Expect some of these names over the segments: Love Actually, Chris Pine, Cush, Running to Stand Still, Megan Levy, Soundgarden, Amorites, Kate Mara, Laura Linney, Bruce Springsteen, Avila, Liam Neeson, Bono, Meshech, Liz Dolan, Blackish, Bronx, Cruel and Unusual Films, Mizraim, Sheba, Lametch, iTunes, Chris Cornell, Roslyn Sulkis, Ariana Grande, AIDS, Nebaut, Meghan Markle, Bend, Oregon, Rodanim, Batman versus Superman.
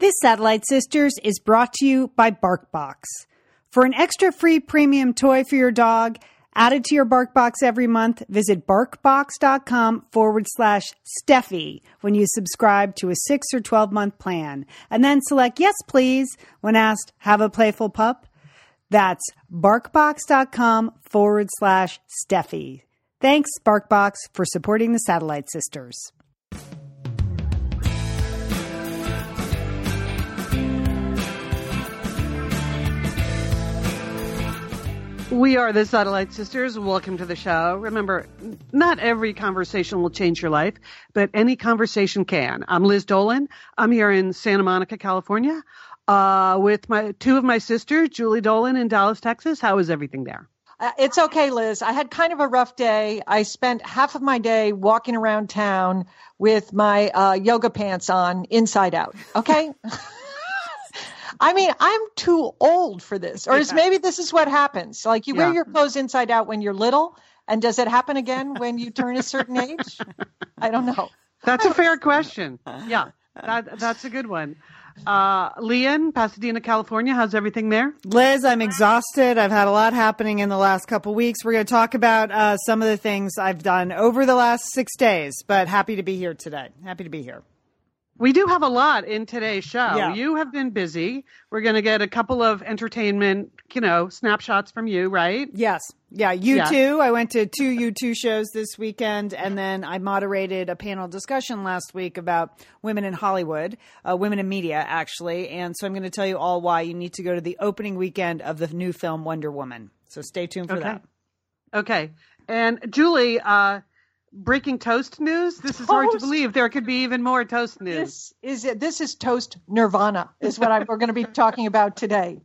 This Satellite Sisters is brought to you by BarkBox. For an extra free premium toy for your dog added to your BarkBox every month, visit BarkBox.com/Steffi when you subscribe to a 6 or 12-month plan. And then select Yes, Please when asked, Have a Playful Pup? That's BarkBox.com/Steffi. Thanks, BarkBox, for supporting the Satellite Sisters. We are the Satellite Sisters. Welcome to the show. Remember, not every conversation will change your life, but any conversation can. I'm Liz Dolan. I'm here in Santa Monica, California, with my two of my sisters, Julie Dolan in Dallas, Texas. How is everything there? It's okay, Liz. I had kind of a rough day. I spent half of my day walking around town with my yoga pants on, inside out. Okay. I mean, I'm too old for this. Or is maybe this is what happens. Like you wear your clothes inside out when you're little. And does it happen again when you turn a certain age? I don't know. That's a fair question. Yeah, that's a good one. Leon, Pasadena, California. How's everything there? Liz, I'm exhausted. I've had a lot happening in the last couple weeks. We're going to talk about some of the things I've done over the last 6 days, but happy to be here today. Happy to be here. We do have a lot in today's show. Yeah. You have been busy. We're going to get a couple of entertainment, snapshots from you, right? Yes. Yeah, U2. I went to two U2 shows this weekend, and then I moderated a panel discussion last week about women in Hollywood, women in media, actually. And so I'm going to tell you all why you need to go to the opening weekend of the new film Wonder Woman. So stay tuned for that. Okay. And Julie, breaking toast news? This is hard to believe. There could be even more toast news. This is toast nirvana is what we're going to be talking about today.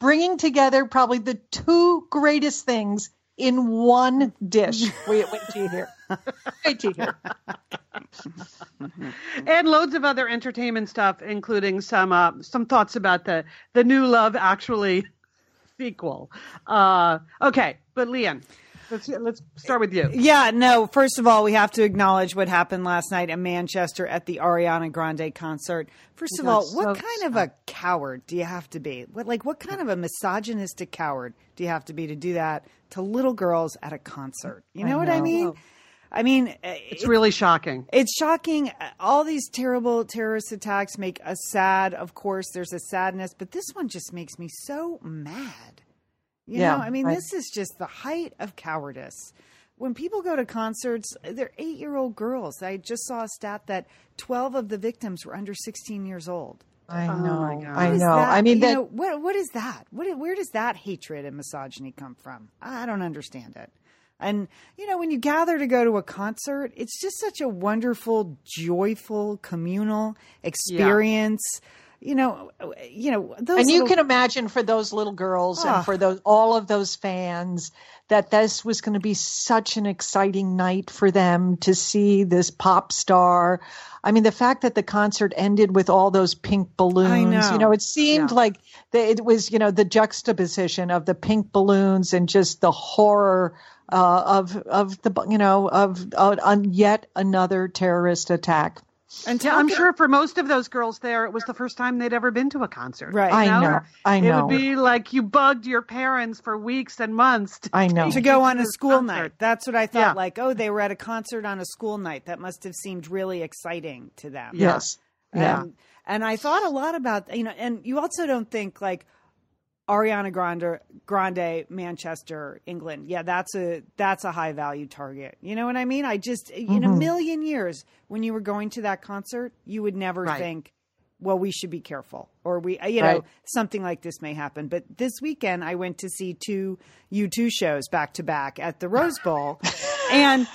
Bringing together probably the two greatest things in one dish. Wait till you hear. And loads of other entertainment stuff, including some thoughts about the new Love Actually sequel. Okay, but Leanne. Let's start with you. Yeah, no, first of all, we have to acknowledge what happened last night in Manchester at the Ariana Grande concert. First of all, what kind of a coward do you have to be? What kind of a misogynistic coward do you have to be to do that to little girls at a concert? You know what I mean? I mean, it's really shocking. It's shocking. All these terrible terrorist attacks make us sad. Of course, there's a sadness, but this one just makes me so mad. This is just the height of cowardice. When people go to concerts, they're 8-year-old girls. I just saw a stat that 12 of the victims were under 16 years old. I know. Oh my God. I know. I mean, what is that? Where does that hatred and misogyny come from? I don't understand it. And, when you gather to go to a concert, it's just such a wonderful, joyful, communal experience. Yeah. Those and you can imagine for those little girls and for all of those fans that this was going to be such an exciting night for them to see this pop star. I mean, the fact that the concert ended with all those pink balloons, it seemed like it was, the juxtaposition of the pink balloons and just the horror of yet another terrorist attack. And I'm sure for most of those girls there, it was the first time they'd ever been to a concert. Right. I know. It would be like you bugged your parents for weeks and months to go on a school night. That's what I thought. Yeah. They were at a concert on a school night. That must have seemed really exciting to them. Yes. Yeah. And I thought a lot about, and you also don't think like Ariana Grande, Manchester, England. Yeah, that's a high value target. You know what I mean? I just in a million years when you were going to that concert, you would never think, well, we should be careful or we something like this may happen. But this weekend I went to see two U2 shows back to back at the Rose Bowl. I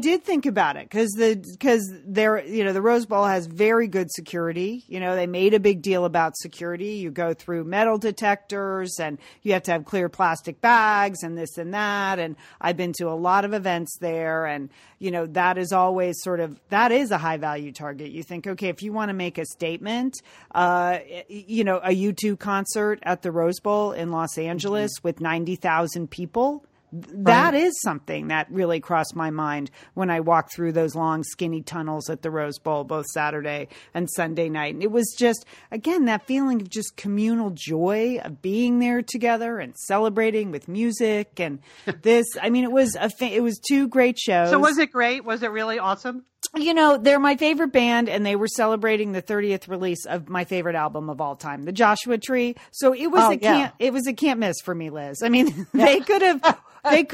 did think about it because there, the Rose Bowl has very good security. They made a big deal about security. You go through metal detectors and you have to have clear plastic bags and this and that. And I've been to a lot of events there. And, that is always that is a high value target. You think, okay, if you want to make a statement, a U2 concert at the Rose Bowl in Los Angeles with 90,000 people. That is something that really crossed my mind when I walked through those long skinny tunnels at the Rose Bowl, both Saturday and Sunday night. And it was just, again, that feeling of just communal joy of being there together and celebrating with music and this. I mean, it was two great shows. So was it great? Was it really awesome? You know, they're my favorite band, and they were celebrating the 30th release of my favorite album of all time, the Joshua Tree. So it was a can't miss for me, Liz. I mean, they could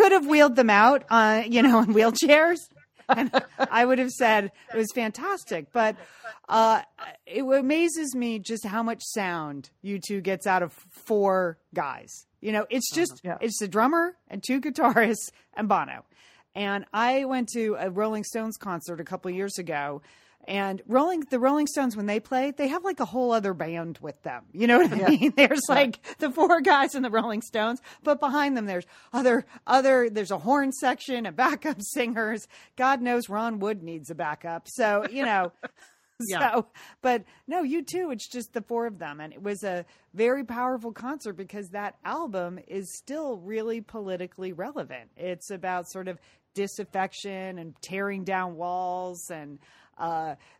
have wheeled them out, in wheelchairs, and I would have said it was fantastic. But it amazes me just how much sound U2 gets out of four guys. You know, it's just it's the drummer and two guitarists and Bono. And I went to a Rolling Stones concert a couple of years ago, and the Rolling Stones, when they play, they have like a whole other band with them. You know what I mean? There's like the four guys in the Rolling Stones, but behind them there's there's a horn section, a backup singers. God knows Ron Wood needs a backup. So, you know, so, but no, U2, it's just the four of them. And it was a very powerful concert because that album is still really politically relevant. It's about sort of disaffection and tearing down walls, and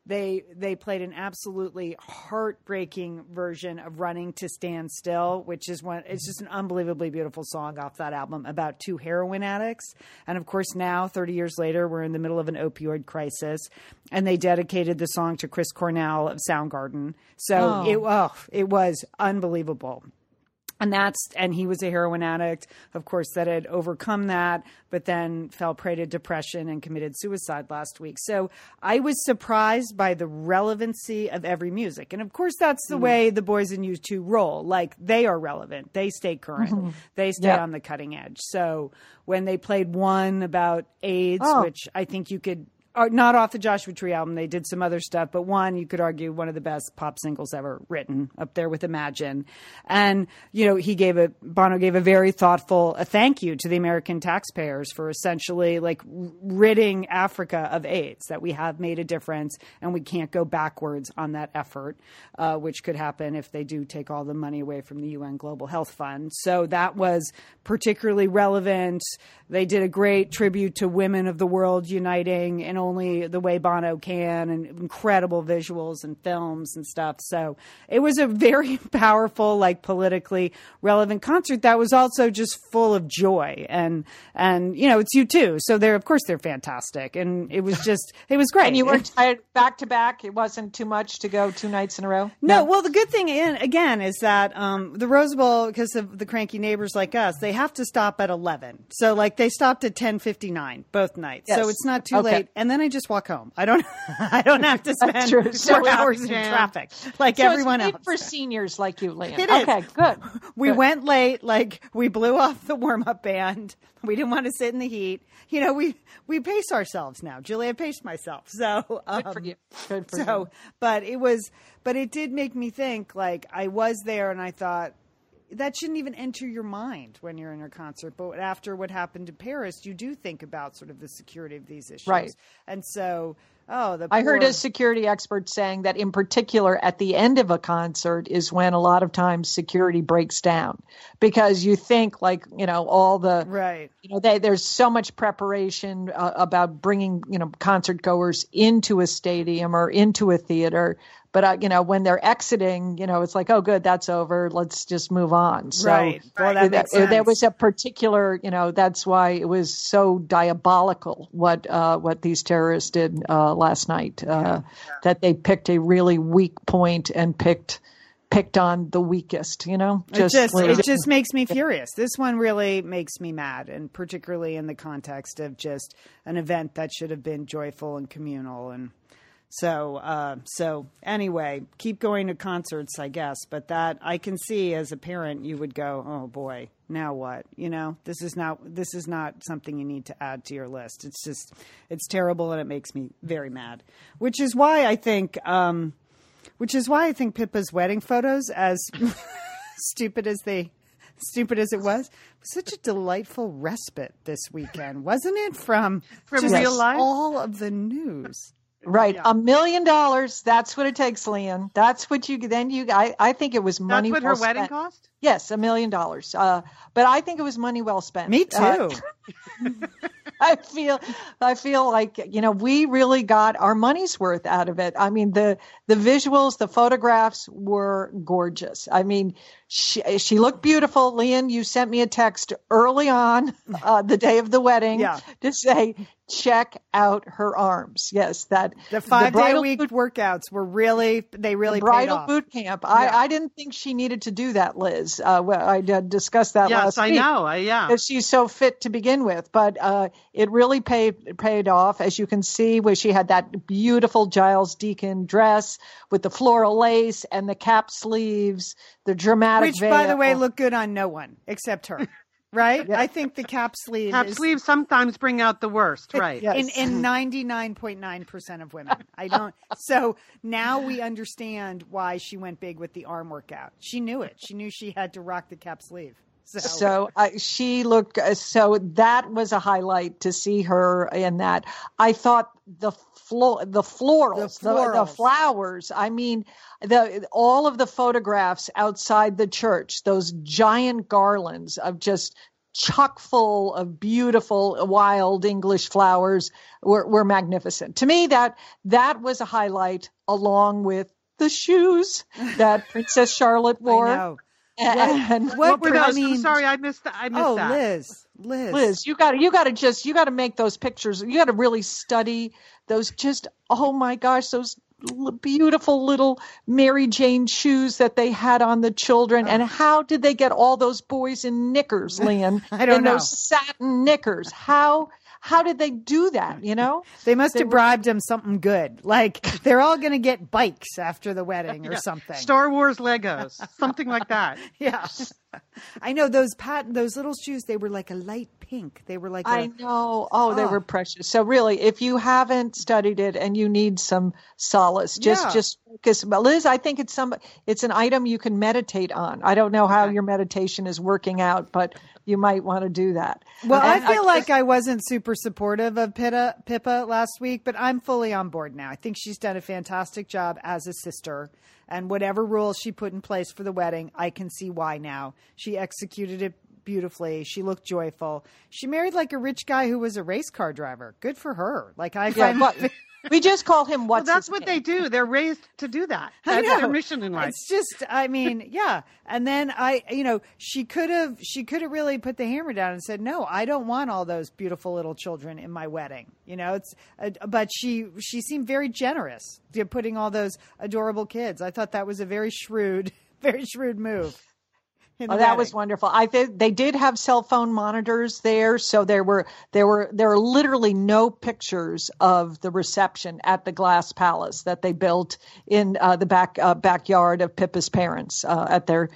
they played an absolutely heartbreaking version of Running to Stand Still, which is it's just an unbelievably beautiful song off that album about two heroin addicts. And of course now, 30 years later, we're in the middle of an opioid crisis, and they dedicated the song to Chris Cornell of Soundgarden. So it was unbelievable. And he was a heroin addict, of course, that had overcome that, but then fell prey to depression and committed suicide last week. So I was surprised by the relevancy of every music. And of course, that's the way the boys in U2 roll. Like, they are relevant. They stay current. Mm-hmm. They stay on the cutting edge. So when they played one about AIDS, which I think you could... not off the Joshua Tree album. They did some other stuff, but one, you could argue, one of the best pop singles ever written, up there with Imagine. And, you know, Bono gave a very thoughtful thank you to the American taxpayers for essentially like ridding Africa of AIDS, that we have made a difference and we can't go backwards on that effort, which could happen if they do take all the money away from the UN Global Health Fund. So that was particularly relevant. They did a great tribute to Women of the World Uniting and only the way Bono can, and incredible visuals and films and stuff. So it was a very powerful, like, politically relevant concert that was also just full of joy. And you know, it's U2. So of course they're fantastic. And it was just, it was great. And you were tired back to back. It wasn't too much to go two nights in a row. No. Well, the good thing again is that, the Rose Bowl, because of the cranky neighbors like us, they have to stop at 11. So like they stopped at 10:59 both nights. Yes. So it's not too late. And then I just walk home. I don't have to spend 4 hours in traffic like everyone else. It's for seniors like you, Leanne. Okay, good. We went late. Like, we blew off the warm-up band. We didn't want to sit in the heat. You know, we pace ourselves now. Julie, I paced myself. So good for you. Good for you. But it did make me think. Like, I was there, and I thought, that shouldn't even enter your mind when you're in a concert. But after what happened to Paris, you do think about sort of the security of these issues. Right. And so, I heard a security expert saying that in particular at the end of a concert is when a lot of times security breaks down, because you think like, you know, all the, you know, there's so much preparation about bringing, you know, concert goers into a stadium or into a theater. But, you know, when they're exiting, you know, it's like, oh, good, that's over. Let's just move on. So Well, that makes sense. There was a particular, you know, that's why it was so diabolical what these terrorists did last night, that they picked a really weak point and picked on the weakest, you know? It just makes me furious. This one really makes me mad, and particularly in the context of just an event that should have been joyful and communal and... So anyway, keep going to concerts, I guess. But that, I can see as a parent, you would go, oh boy, now what? You know, this is not something you need to add to your list. It's just, it's terrible, and it makes me very mad, which is why I think, Pippa's wedding photos, as stupid as it was such a delightful respite this weekend, wasn't it? From real life, all of the news. Right. Yeah. $1 million. That's what it takes, Leanne. That's what you, then you, I think it was money well spent. That's what her wedding cost? Yes, $1 million. But I think it was money well spent. Me too. I feel like, you know, we really got our money's worth out of it. I mean, the visuals, the photographs were gorgeous. I mean, she looked beautiful. Leanne, you sent me a text early on the day of the wedding to say, check out her arms. Yes, that the 5-day week workouts were really bridal paid off. Boot camp. Yeah. I didn't think she needed to do that, Liz. I discussed that last week. Yes, I know. She's so fit to begin with, but it really paid off, as you can see, where she had that beautiful Giles Deacon dress with the floral lace and the cap sleeves, the dramatic veil. Which, by the way, looked good on no one except her. Right? Yes. I think the cap sleeves sometimes bring out the worst, right? Yes. In 99.9% of women. So now we understand why she went big with the arm workout. She knew it. She knew she had to rock the cap sleeve. So she looked, so that was a highlight to see her in that. I thought the florals, the flowers, I mean, all of the photographs outside the church, those giant garlands of just chock full of beautiful wild English flowers were magnificent. To me, that was a highlight, along with the shoes that Princess Charlotte wore. I know. And what were those? I mean, sorry, I missed that. Oh, Liz, you got to make those pictures. You got to really study those. Just, oh my gosh, those beautiful little Mary Jane shoes that they had on the children. Oh. And how did they get all those boys in knickers, Lynn? I don't know. Those satin knickers. How did they do that, you know? They must have bribed him something good. Like, they're all going to get bikes after the wedding or something. Star Wars Legos, something like that. Yeah. I know those little shoes, they were like a light pink. They were like I know. Oh, they were precious. So really, if you haven't studied it and you need some solace, just focus. But Liz, I think it's an item you can meditate on. I don't know how your meditation is working out, but you might want to do that. Well, and I feel like I wasn't super supportive of Pippa last week, but I'm fully on board now. I think she's done a fantastic job as a sister, and whatever rules she put in place for the wedding, I can see why now. She executed it beautifully. She looked joyful. She married like a rich guy who was a race car driver. Good for her. Like we just call him what's well, that's what name. They do. They're raised to do that. That's their mission in life. It's just, I mean, yeah. And then she could have really put the hammer down and said, no, I don't want all those beautiful little children in my wedding. You know, but she seemed very generous to putting all those adorable kids. I thought that was a very shrewd move. Oh, that was wonderful. I think they did have cell phone monitors there, so there were literally no pictures of the reception at the glass palace that they built in the backyard of Pippa's parents at their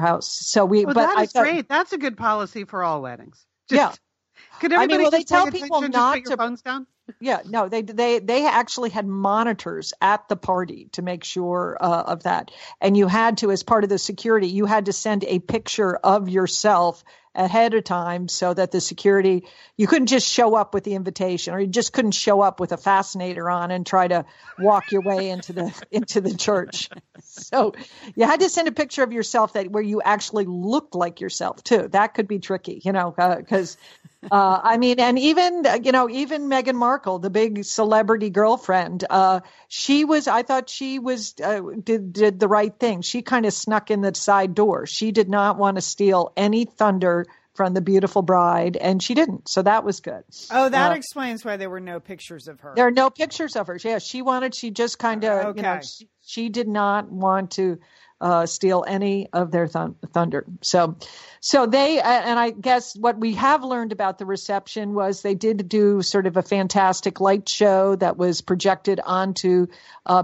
house. So that's great. That's a good policy for all weddings. Could everybody they tell people not to put your phones down? Yeah, no, they actually had monitors at the party to make sure of that. And you had to, as part of the security, you had to send a picture of yourself ahead of time so that the security, you couldn't just show up with the invitation, or you just couldn't show up with a fascinator on and try to walk your way into the church. So you had to send a picture of yourself where you actually looked like yourself too. That could be tricky, you know, because I mean, and even Meghan Markle, the big celebrity girlfriend, I thought she did the right thing. She kind of snuck in the side door. She did not want to steal any thunder from the beautiful bride, and she didn't. So that was good. Oh, that explains why there were no pictures of her. There are no pictures of her. Yeah, she did not want to steal any of their thunder. So they, and I guess what we have learned about the reception was they did do sort of a fantastic light show that was projected onto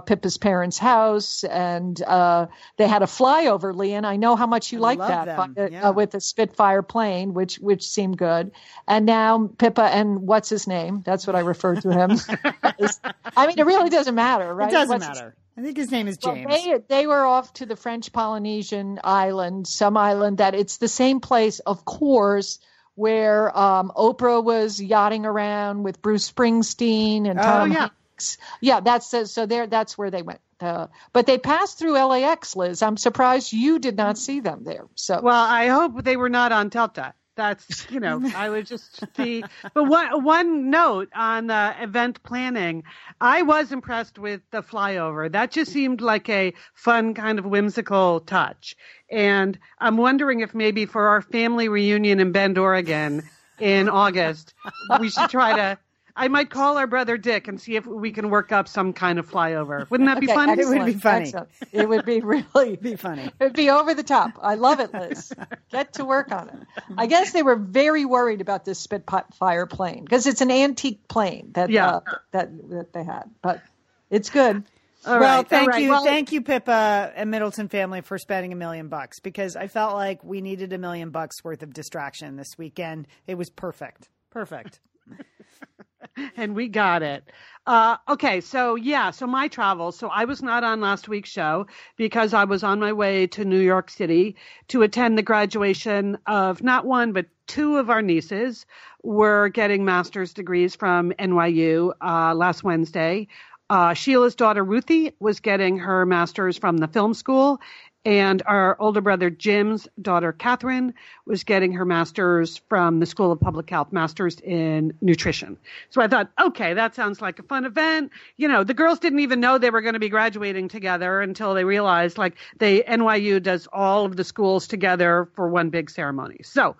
Pippa's parents' house, and they had a flyover, Lee, and I know how much you like that with a Spitfire plane, which seemed good. And now Pippa and what's his name? That's what I refer to him. I mean, it really doesn't matter, right? It doesn't matter. I think his name is James. Well, they were off to the French Polynesian island, some island that it's the same place, of course, where Oprah was yachting around with Bruce Springsteen and Tom Hanks LAX. Yeah, that's where they went. But they passed through LAX, Liz. I'm surprised you did not see them there. So well, I hope they were not on Delta. That's, you know, I would just be. But one note on event planning, I was impressed with the flyover. That just seemed like a fun kind of whimsical touch. And I'm wondering if maybe for our family reunion in Bend, Oregon in August, we should try to. I might call our brother Dick and see if we can work up some kind of flyover. Wouldn't that be funny? It would be funny. Excellent. It would be really be funny. It would be over the top. I love it, Liz. Get to work on it. I guess they were very worried about this Spitfire plane because it's an antique plane that they had. But it's good. All well, right. Thank All right. you. Well, thank you, Pippa and Middleton family, for spending $1 million because I felt like we needed $1 million worth of distraction this weekend. It was perfect. Perfect. And we got it. Okay. So my travels. So I was not on last week's show because I was on my way to New York City to attend the graduation of not one, but two of our nieces were getting master's degrees from NYU last Wednesday. Sheila's daughter, Ruthie, was getting her master's from the film school. And our older brother Jim's daughter, Catherine, was getting her master's from the School of Public Health, master's in nutrition. So I thought, okay, that sounds like a fun event. You know, the girls didn't even know they were going to be graduating together until they realized, like, NYU does all of the schools together for one big ceremony. So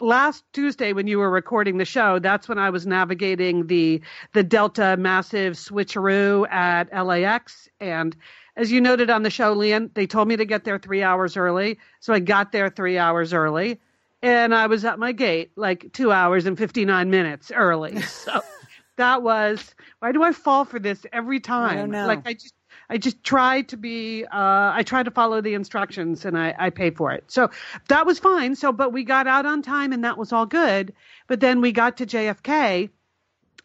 last Tuesday when you were recording the show, that's when I was navigating the Delta massive switcheroo at LAX. And as you noted on the show, Leanne, they told me to get there 3 hours early. So I got there 3 hours early and I was at my gate like 2 hours and 59 minutes early. So that was, why do I fall for this every time? I don't know. Like I just try to be, I try to follow the instructions and I pay for it. So that was fine. So, but we got out on time and that was all good. But then we got to JFK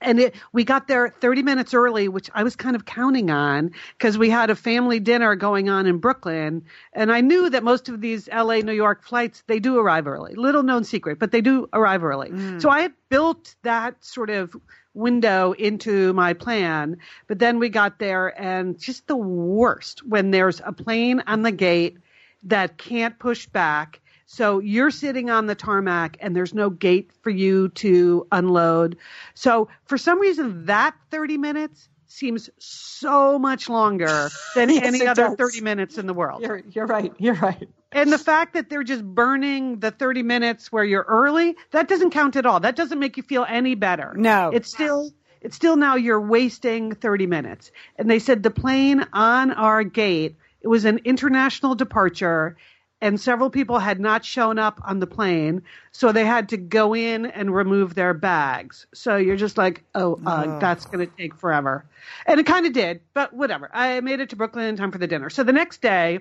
and we got there 30 minutes early, which I was kind of counting on because we had a family dinner going on in Brooklyn. And I knew that most of these LA, New York flights, they do arrive early. Little known secret, but they do arrive early. Mm. So I had built that sort of window into my plan, but then we got there and just the worst when there's a plane on the gate that can't push back. So you're sitting on the tarmac and there's no gate for you to unload. So for some reason that 30 minutes seems so much longer than yes, any other does. 30 minutes in the world. You're right. You're right. And the fact that they're just burning the 30 minutes where you're early, that doesn't count at all. That doesn't make you feel any better. No. It's still now you're wasting 30 minutes. And they said the plane on our gate, it was an international departure and several people had not shown up on the plane. So they had to go in and remove their bags. So you're just like, oh. That's going to take forever. And it kind of did, but whatever. I made it to Brooklyn in time for the dinner. So the next day,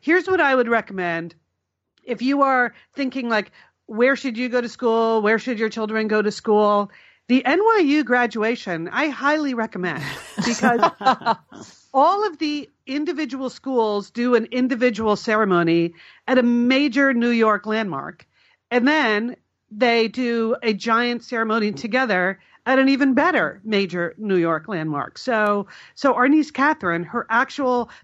here's what I would recommend if you are thinking like, where should you go to school? Where should your children go to school? The NYU graduation, I highly recommend because all of the individual schools do an individual ceremony at a major New York landmark. And then they do a giant ceremony together at an even better major New York landmark. So our niece Catherine,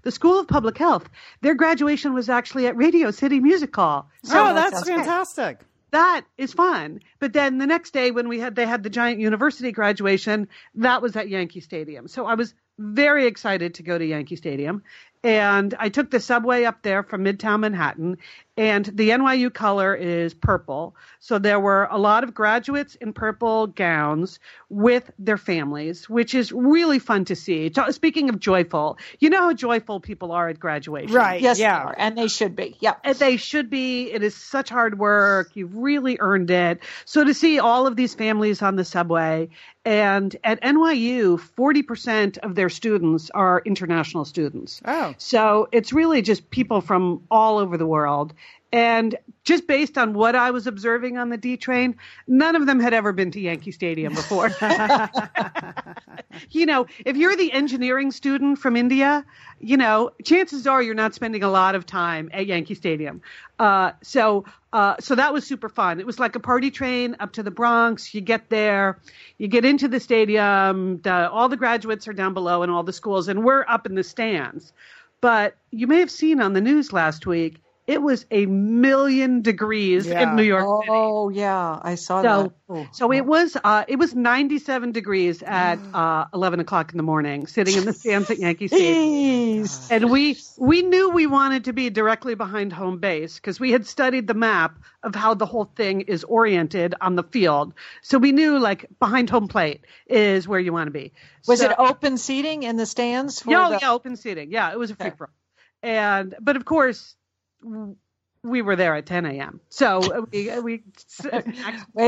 the School of Public Health, their graduation was actually at Radio City Music Hall. So that's fantastic. That is fun. But then the next day when they had the giant university graduation, that was at Yankee Stadium. So I was very excited to go to Yankee Stadium. And I took the subway up there from Midtown Manhattan, and the NYU color is purple. So there were a lot of graduates in purple gowns with their families, which is really fun to see. Speaking of joyful, you know how joyful people are at graduation. Right. Yes, yeah. They are. And they should be. Yeah. And they should be. It is such hard work. You've really earned it. So to see all of these families on the subway, and at NYU, 40% of their students are international students. Oh. So it's really just people from all over the world. And just based on what I was observing on the D train, none of them had ever been to Yankee Stadium before. you know, if you're the engineering student from India, you know, chances are you're not spending a lot of time at Yankee Stadium. So that was super fun. It was like a party train up to the Bronx. You get there, you get into the stadium. All the graduates are down below in all the schools, and we're up in the stands. But you may have seen on the news last week, it was 1,000,000 degrees in New York City. Oh, yeah. I saw that. Oh, so wow. It was 97 degrees at 11 o'clock in the morning, sitting in the stands at Yankee Stadium. And we knew we wanted to be directly behind home base because we had studied the map of how the whole thing is oriented on the field. So we knew, like, behind home plate is where you want to be. Was it open seating in the stands? Open seating. Yeah, it was a free-for-all. But, of course, we were there at 10 a.m. So we way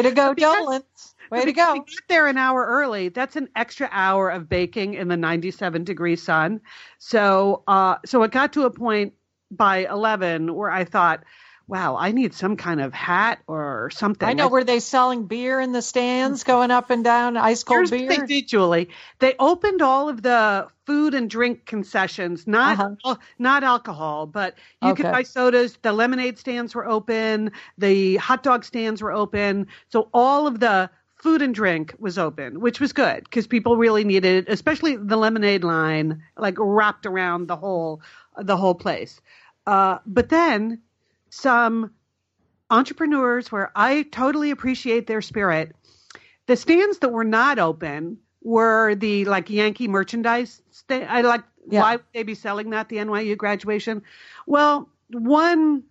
to go, Dolan. Way to go. We got there an hour early. That's an extra hour of baking in the 97-degree sun. So it got to a point by 11 where I thought, wow, I need some kind of hat or something. I know. Were they selling beer in the stands, going up and down, ice-cold beer? Here's what they did, Julie. They opened all of the food and drink concessions, not alcohol, but you could buy sodas. The lemonade stands were open. The hot dog stands were open. So all of the food and drink was open, which was good because people really needed it, especially the lemonade line, like wrapped around the whole place. But then some entrepreneurs where I totally appreciate their spirit. The stands that were not open were the like Yankee merchandise. Why would they be selling that at the NYU graduation? Well, one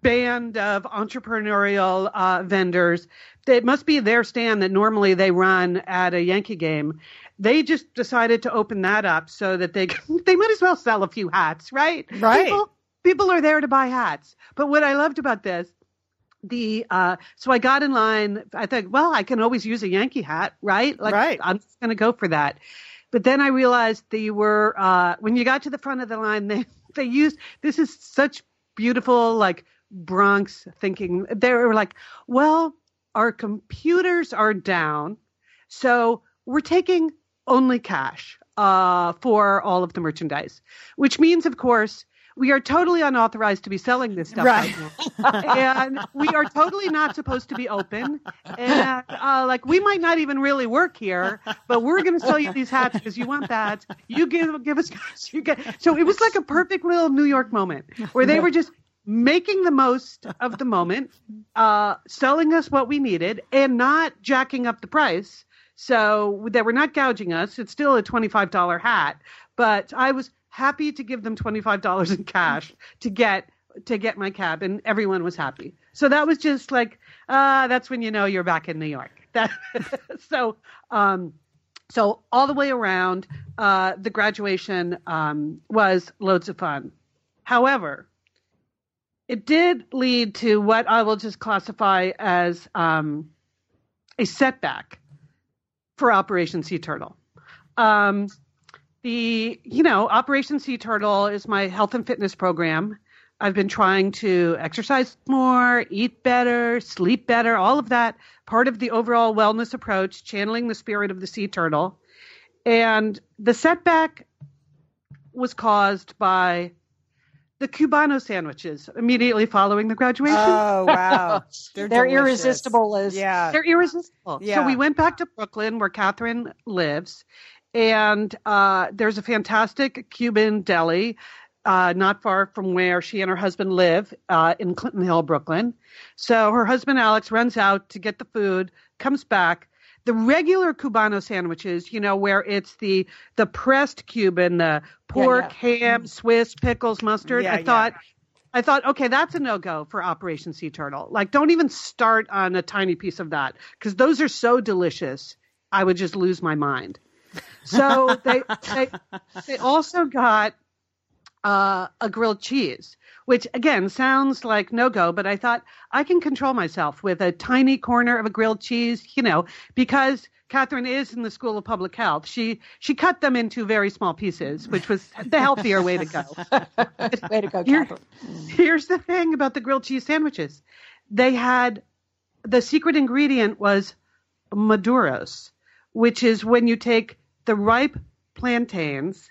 band of entrepreneurial vendors, it must be their stand that normally they run at a Yankee game. They just decided to open that up so that they might as well sell a few hats, right? Right. People are there to buy hats. But what I loved about this, so I got in line. I thought, well, I can always use a Yankee hat, right? I'm just going to go for that. But then I realized they were, when you got to the front of the line, they used, this is such beautiful, like Bronx thinking. They were like, well, our computers are down, so we're taking only cash for all of the merchandise, which means, of course, we are totally unauthorized to be selling this stuff right now. And we are totally not supposed to be open. And we might not even really work here, but we're going to sell you these hats because you want that. You give us cash. So it was like a perfect little New York moment where they were just making the most of the moment, selling us what we needed, and not jacking up the price. So they were not gouging us. It's still a $25 hat, but I was happy to give them $25 in cash to get my cab, and everyone was happy. So that was just like that's when you know you're back in New York. So all the way around, the graduation was loads of fun. However, it did lead to what I will just classify as a setback for Operation Sea Turtle. Operation Sea Turtle is my health and fitness program. I've been trying to exercise more, eat better, sleep better, all of that, part of the overall wellness approach, channeling the spirit of the sea turtle. And the setback was caused by the Cubano sandwiches immediately following the graduation. Oh, wow. They're irresistible, Liz. Yeah. They're irresistible. Yeah. So we went back to Brooklyn where Catherine lives. And there's a fantastic Cuban deli not far from where she and her husband live in Clinton Hill, Brooklyn. So her husband, Alex, runs out to get the food, comes back. The regular Cubano sandwiches, you know, where it's the pressed Cuban, the pork, ham, Swiss, pickles, mustard. I thought, okay, that's a no-go for Operation Sea Turtle. Like, don't even start on a tiny piece of that because those are so delicious. I would just lose my mind. So they also got a grilled cheese, which, again, sounds like no-go, but I thought I can control myself with a tiny corner of a grilled cheese, you know, because Catherine is in the School of Public Health. She cut them into very small pieces, which was the healthier way to go. Way to go, Catherine. Here's the thing about the grilled cheese sandwiches. They had – the secret ingredient was Maduros, which is when you take the ripe plantains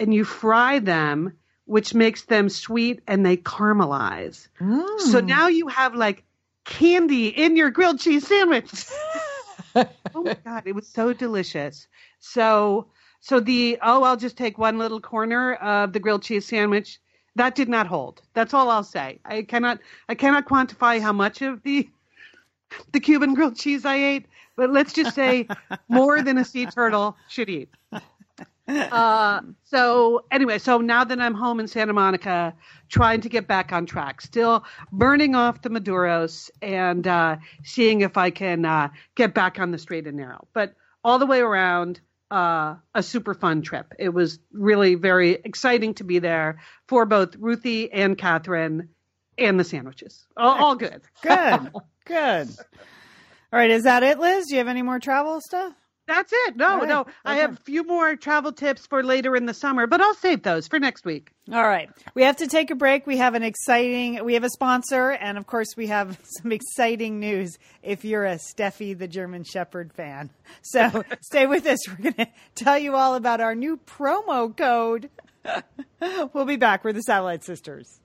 and you fry them, which makes them sweet and they caramelize. Mm. So now you have like candy in your grilled cheese sandwich. Oh my God, it was so delicious. So I'll just take one little corner of the grilled cheese sandwich. That did not hold. That's all I'll say. I cannot quantify how much of the Cuban grilled cheese I ate, but let's just say more than a sea turtle should eat. So now that I'm home in Santa Monica, trying to get back on track, still burning off the Maduros and seeing if I can get back on the straight and narrow. But all the way around, a super fun trip. It was really very exciting to be there for both Ruthie and Catherine and the sandwiches. All good. Good. All right. Is that it, Liz? Do you have any more travel stuff? That's it. No. Okay. I have a few more travel tips for later in the summer, but I'll save those for next week. All right. We have to take a break. We have a sponsor, and of course we have some exciting news if you're a Steffi the German Shepherd fan. So stay with us. We're going to tell you all about our new promo code. We'll be back. We're the Satellite Sisters.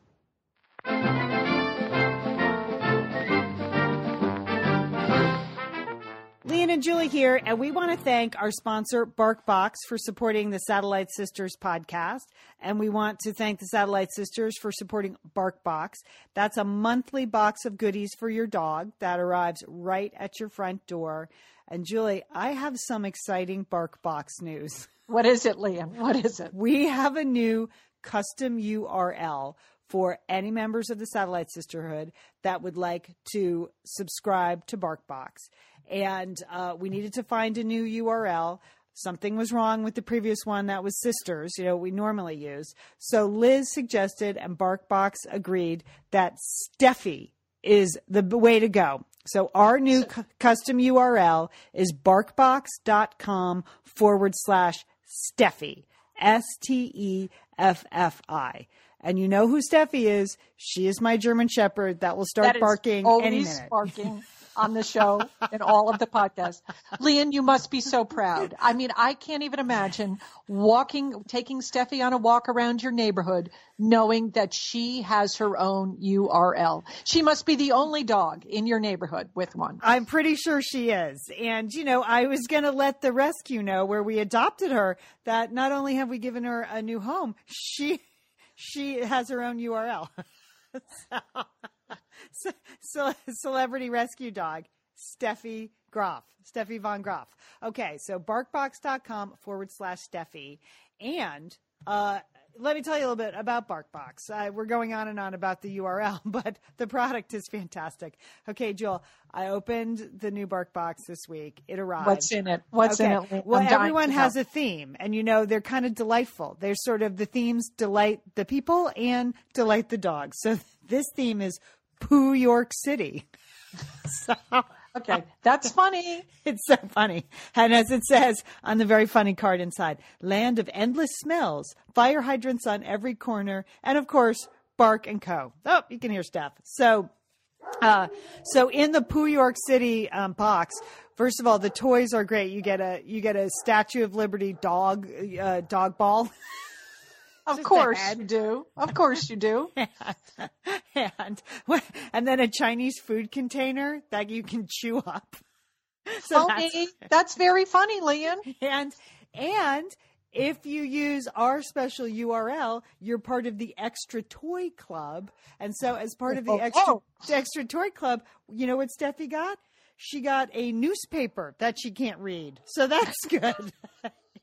Leanne and Julie here, and we want to thank our sponsor, BarkBox, for supporting the Satellite Sisters podcast. And we want to thank the Satellite Sisters for supporting BarkBox. That's a monthly box of goodies for your dog that arrives right at your front door. And Julie, I have some exciting BarkBox news. What is it, Leanne? What is it? We have a new custom URL for any members of the Satellite Sisterhood that would like to subscribe to BarkBox. And we needed to find a new URL. Something was wrong with the previous one that was sisters, we normally use. So Liz suggested and BarkBox agreed that Steffi is the way to go. So our new custom URL is barkbox.com/Steffi, Steffi. And you know who Steffi is. She is my German Shepherd that will start barking any minute. Barking on the show and all of the podcasts. Leanne, you must be so proud. I mean, I can't even imagine taking Steffi on a walk around your neighborhood, knowing that she has her own URL. She must be the only dog in your neighborhood with one. I'm pretty sure she is. And, I was going to let the rescue know where we adopted her that not only have we given her a new home, she has her own URL. So celebrity rescue dog, Steffi Graf, Steffi von Graf. Okay, so barkbox.com/Steffi. And let me tell you a little bit about BarkBox. We're going on and on about the URL, but the product is fantastic. Okay, Jewel, I opened the new BarkBox this week. It arrived. What's in it? Well, everyone has a theme, and they're kind of delightful. They're sort of the themes delight the people and delight the dogs. So this theme is Poo York City. So... Okay, that's funny. It's so funny. And as it says on the very funny card inside, land of endless smells, fire hydrants on every corner, and of course, Bark and Co. Oh, you can hear Steph. So in the Poo York City box, first of all, the toys are great. You get a Statue of Liberty dog ball. Of course you do. and then a Chinese food container that you can chew up. So that's very funny, Leanne. And if you use our special URL, you're part of the Extra Toy Club. And so as part of the Extra Toy Club, you know what Steffi got? She got a newspaper that she can't read. So that's good.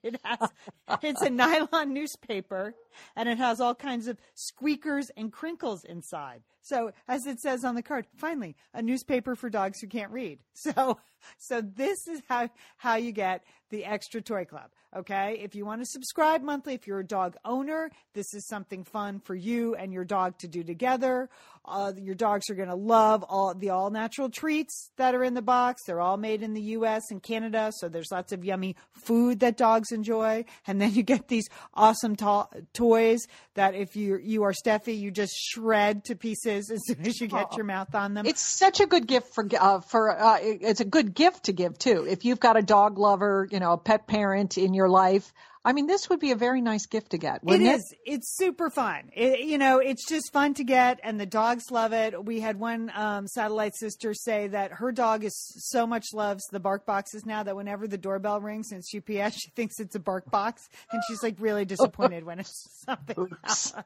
It's a nylon newspaper, and it has all kinds of squeakers and crinkles inside. So as it says on the card, finally, a newspaper for dogs who can't read. So this is how you get the Extra Toy Club. Okay. If you want to subscribe monthly, if you're a dog owner, this is something fun for you and your dog to do together. Your dogs are going to love all natural treats that are in the box. They're all made in the US and Canada. So there's lots of yummy food that dogs enjoy. And then you get these awesome toys that if you are Steffi, you just shred to pieces as soon as you get your mouth on them. It's such a good gift it's a good gift to give too. If you've got a dog lover, you know, a pet parent in your life. I mean, this would be a very nice gift to get, wouldn't it? It is. It's super fun. It, you know, it's just fun to get, and the dogs love it. We had one satellite sister say that her dog is so much loves the bark boxes now that whenever the doorbell rings and it's UPS, she thinks it's a bark box, and she's like really disappointed when it's something else. So,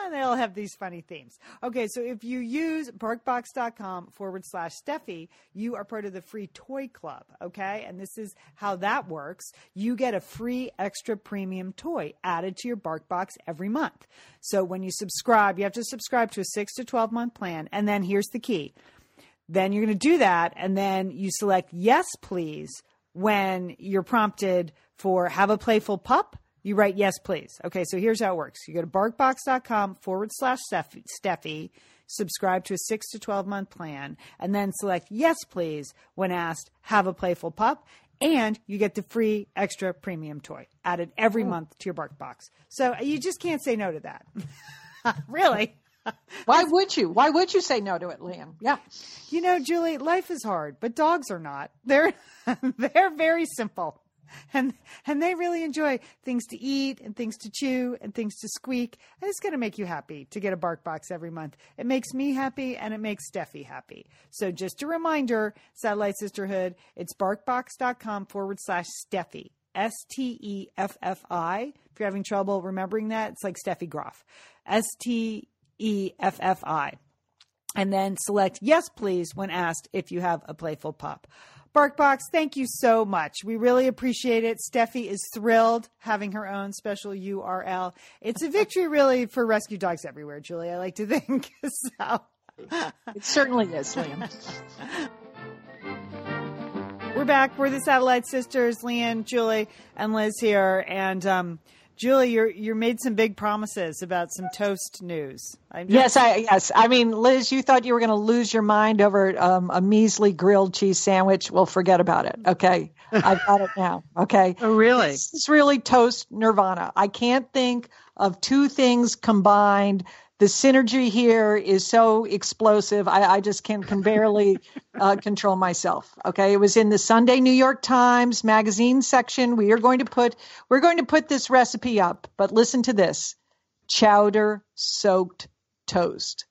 and they all have these funny themes. Okay, so if you use BarkBox.com/Steffi, you are part of the free toy club, okay? And this is how that works. You get a free extra premium toy added to your BarkBox every month. So when you subscribe, you have to subscribe to a 6 to 12-month plan. And then here's the key. Then you're going to do that, and then you select yes, please, when you're prompted for have a playful pup. You write, yes, please. Okay, so here's how it works. You go to BarkBox.com/Steffi, subscribe to a 6 to 12-month plan, and then select, yes, please, when asked, have a playful pup, and you get the free extra premium toy added every month to your BarkBox. So you just can't say no to that. Really? Why would you? Why would you say no to it, Liam? Yeah. You know, Julie, life is hard, but dogs are not. They're very simple. And they really enjoy things to eat and things to chew and things to squeak. And it's going to make you happy to get a BarkBox every month. It makes me happy, and it makes Steffi happy. So just a reminder, Satellite Sisterhood, it's BarkBox.com/Steffi, Steffi. If you're having trouble remembering that, it's like Steffi Graf, Steffi. And then select yes, please, when asked if you have a playful pup. BarkBox, thank you so much. We really appreciate it. Steffi is thrilled having her own special URL. It's a victory, really, for rescue dogs everywhere, Julie, I like to think. So. It certainly is, Liam. We're back. We're the Satellite Sisters, Leanne, Julie, and Liz here. And Julie, you made some big promises about some toast news. Yes. I mean, Liz, you thought you were going to lose your mind over a measly grilled cheese sandwich. Well, forget about it. Okay. I've got it now. Okay. Oh, really? This is really toast nirvana. I can't think of two things combined. The synergy here is so explosive. I just can barely control myself. Okay, it was in the Sunday New York Times magazine section. We're going to put this recipe up, but listen to this: chowder soaked toast.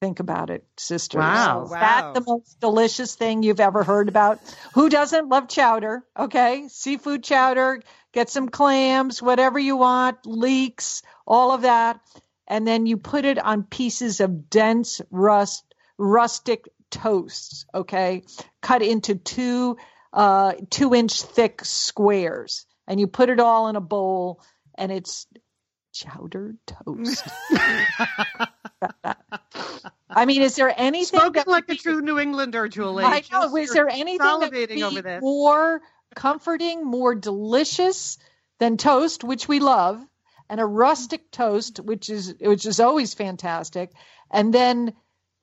Think about it, sisters. Wow. Is that the most delicious thing you've ever heard about? Who doesn't love chowder? Okay, seafood chowder. Get some clams, whatever you want, leeks, all of that. And then you put it on pieces of dense rustic toast, okay, cut into two-inch thick squares. And you put it all in a bowl, and it's chowder toast. I mean, is there anything spoken like a true New Englander, Julie? I know. Is there anything that would be more comforting, more delicious than toast, which we love? And a rustic toast, which is always fantastic, and then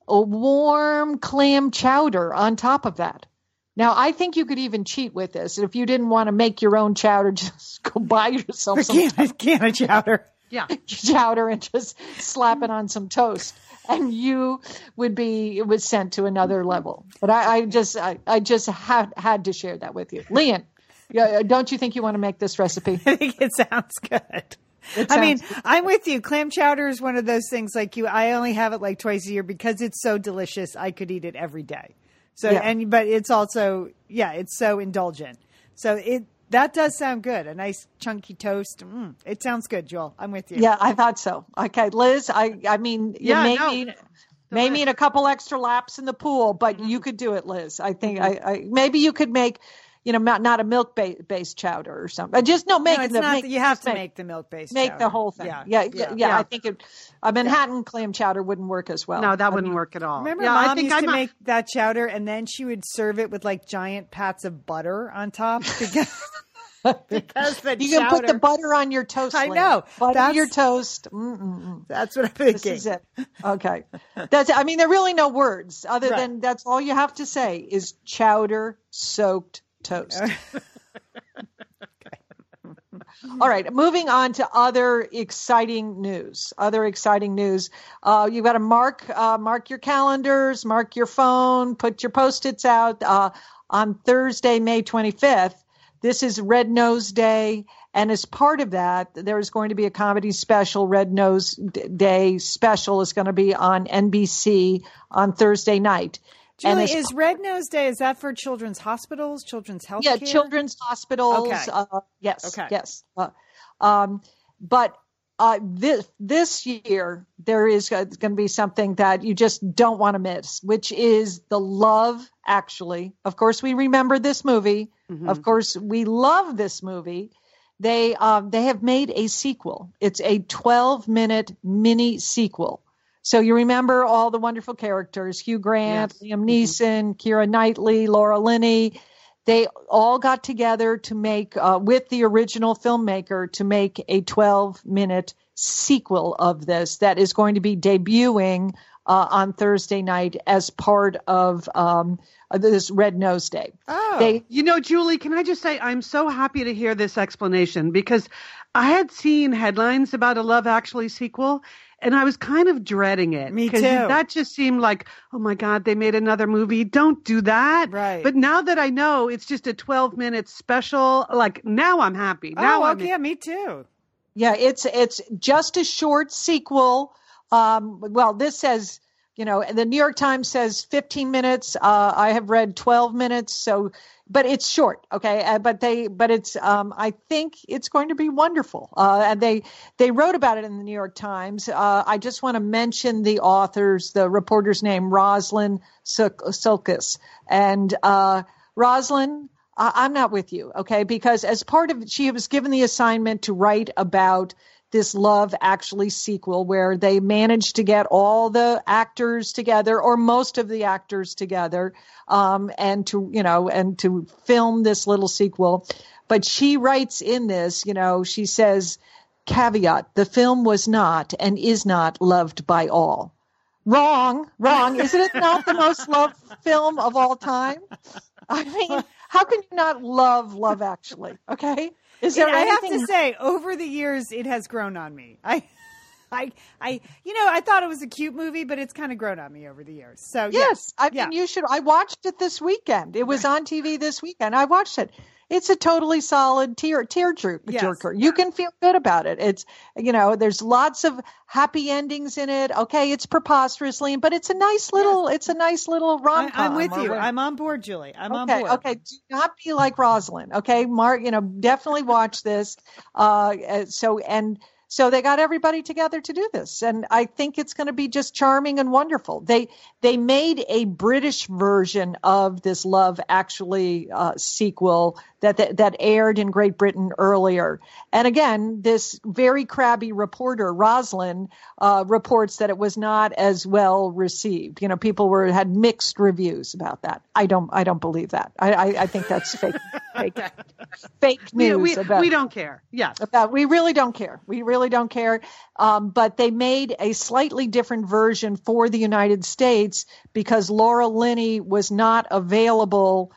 a warm clam chowder on top of that. Now, I think you could even cheat with this. If you didn't want to make your own chowder, just go buy yourself a can of chowder. Yeah, chowder, and just slap it on some toast, and it was sent to another level. But I just had to share that with you, Leanne. Don't you think you want to make this recipe? I think it sounds good. I mean, good. I'm with you. Clam chowder is one of those things like you. I only have it like twice a year because it's so delicious. I could eat it every day. So, yeah. But it's also, it's so indulgent. So that does sound good. A nice chunky toast. It sounds good, Joel. I'm with you. Yeah, I thought so. Okay, Liz, maybe in a couple extra laps in the pool, but you could do it, Liz. I think maybe you could make... You know, not a milk-based chowder or something. You have to make the milk-based chowder. Make the whole thing. Yeah. I think a Manhattan clam chowder wouldn't work as well. No, that wouldn't work at all. Remember, Mom used to make that chowder, and then she would serve it with, like, giant pats of butter on top. Because the you chowder. Can put the butter on your toast. I know. Butter your toast. Mm-mm. That's what I'm thinking. This is it. Okay. There are really no words other than that's all you have to say is chowder-soaked toast. All right. Moving on to other exciting news. You've got to mark your calendars, mark your phone, put your Post-its out. on Thursday, May 25th. This is Red Nose Day, and as part of that, there is going to be a comedy special. Red Nose Day special is going to be on NBC on Thursday night. Julie, is Red Nose Day, is that for children's hospitals, children's health care? Yeah, children's hospitals. Okay. Yes. This year, there is going to be something that you just don't want to miss, which is the Love Actually. Of course, we remember this movie. Mm-hmm. Of course, we love this movie. They have made a sequel. It's a 12-minute mini sequel. So you remember all the wonderful characters, Hugh Grant, yes. Liam Neeson, mm-hmm. Keira Knightley, Laura Linney. They all got together to make, with the original filmmaker, to make a 12-minute sequel of this that is going to be debuting on Thursday night as part of this Red Nose Day. Oh. Julie, can I just say I'm so happy to hear this explanation, because I had seen headlines about a Love Actually sequel, and I was kind of dreading it. Me too. That just seemed like, oh, my God, they made another movie. Don't do that. Right. But now that I know it's just a 12-minute special, like, now I'm happy. Me too. Yeah, it's just a short sequel. This says, the New York Times says 15 minutes. I have read 12 minutes. So, but it's short. Okay. I think it's going to be wonderful. And they wrote about it in the New York Times. I just want to mention the authors, the reporter's name, Roslyn Sulkis. And, Roslyn, I'm not with you. Okay. Because as part of it, she was given the assignment to write about this Love Actually sequel, where they managed to get all the actors together, or most of the actors together, and to film this little sequel. But she writes in this, she says, caveat, the film was not and is not loved by all. Wrong. Isn't it not the most loved film of all time? I mean, how can you not love Love Actually? Okay. I have to say, over the years, it has grown on me. I thought it was a cute movie, but it's kind of grown on me over the years. So yes. You should. I watched it this weekend. It was on TV this weekend. I watched it. It's a totally solid tearjerker. You can feel good about it. It's, there's lots of happy endings in it. Okay, it's preposterous, Liam, but it's a nice little rom-com. I'm with you. I'm on board, Julie. I'm on board. Okay, do not be like Rosalind. Okay, Mark, definitely watch this. So they got everybody together to do this, and I think it's going to be just charming and wonderful. They made a British version of this Love Actually sequel that aired in Great Britain earlier. And again, this very crabby reporter, Roslyn, reports that it was not as well received. People had mixed reviews about that. I don't believe that. I think that's fake. Fake news. We don't care. Yes. We really don't care. We really don't care. But they made a slightly different version for the United States because Laura Linney was not available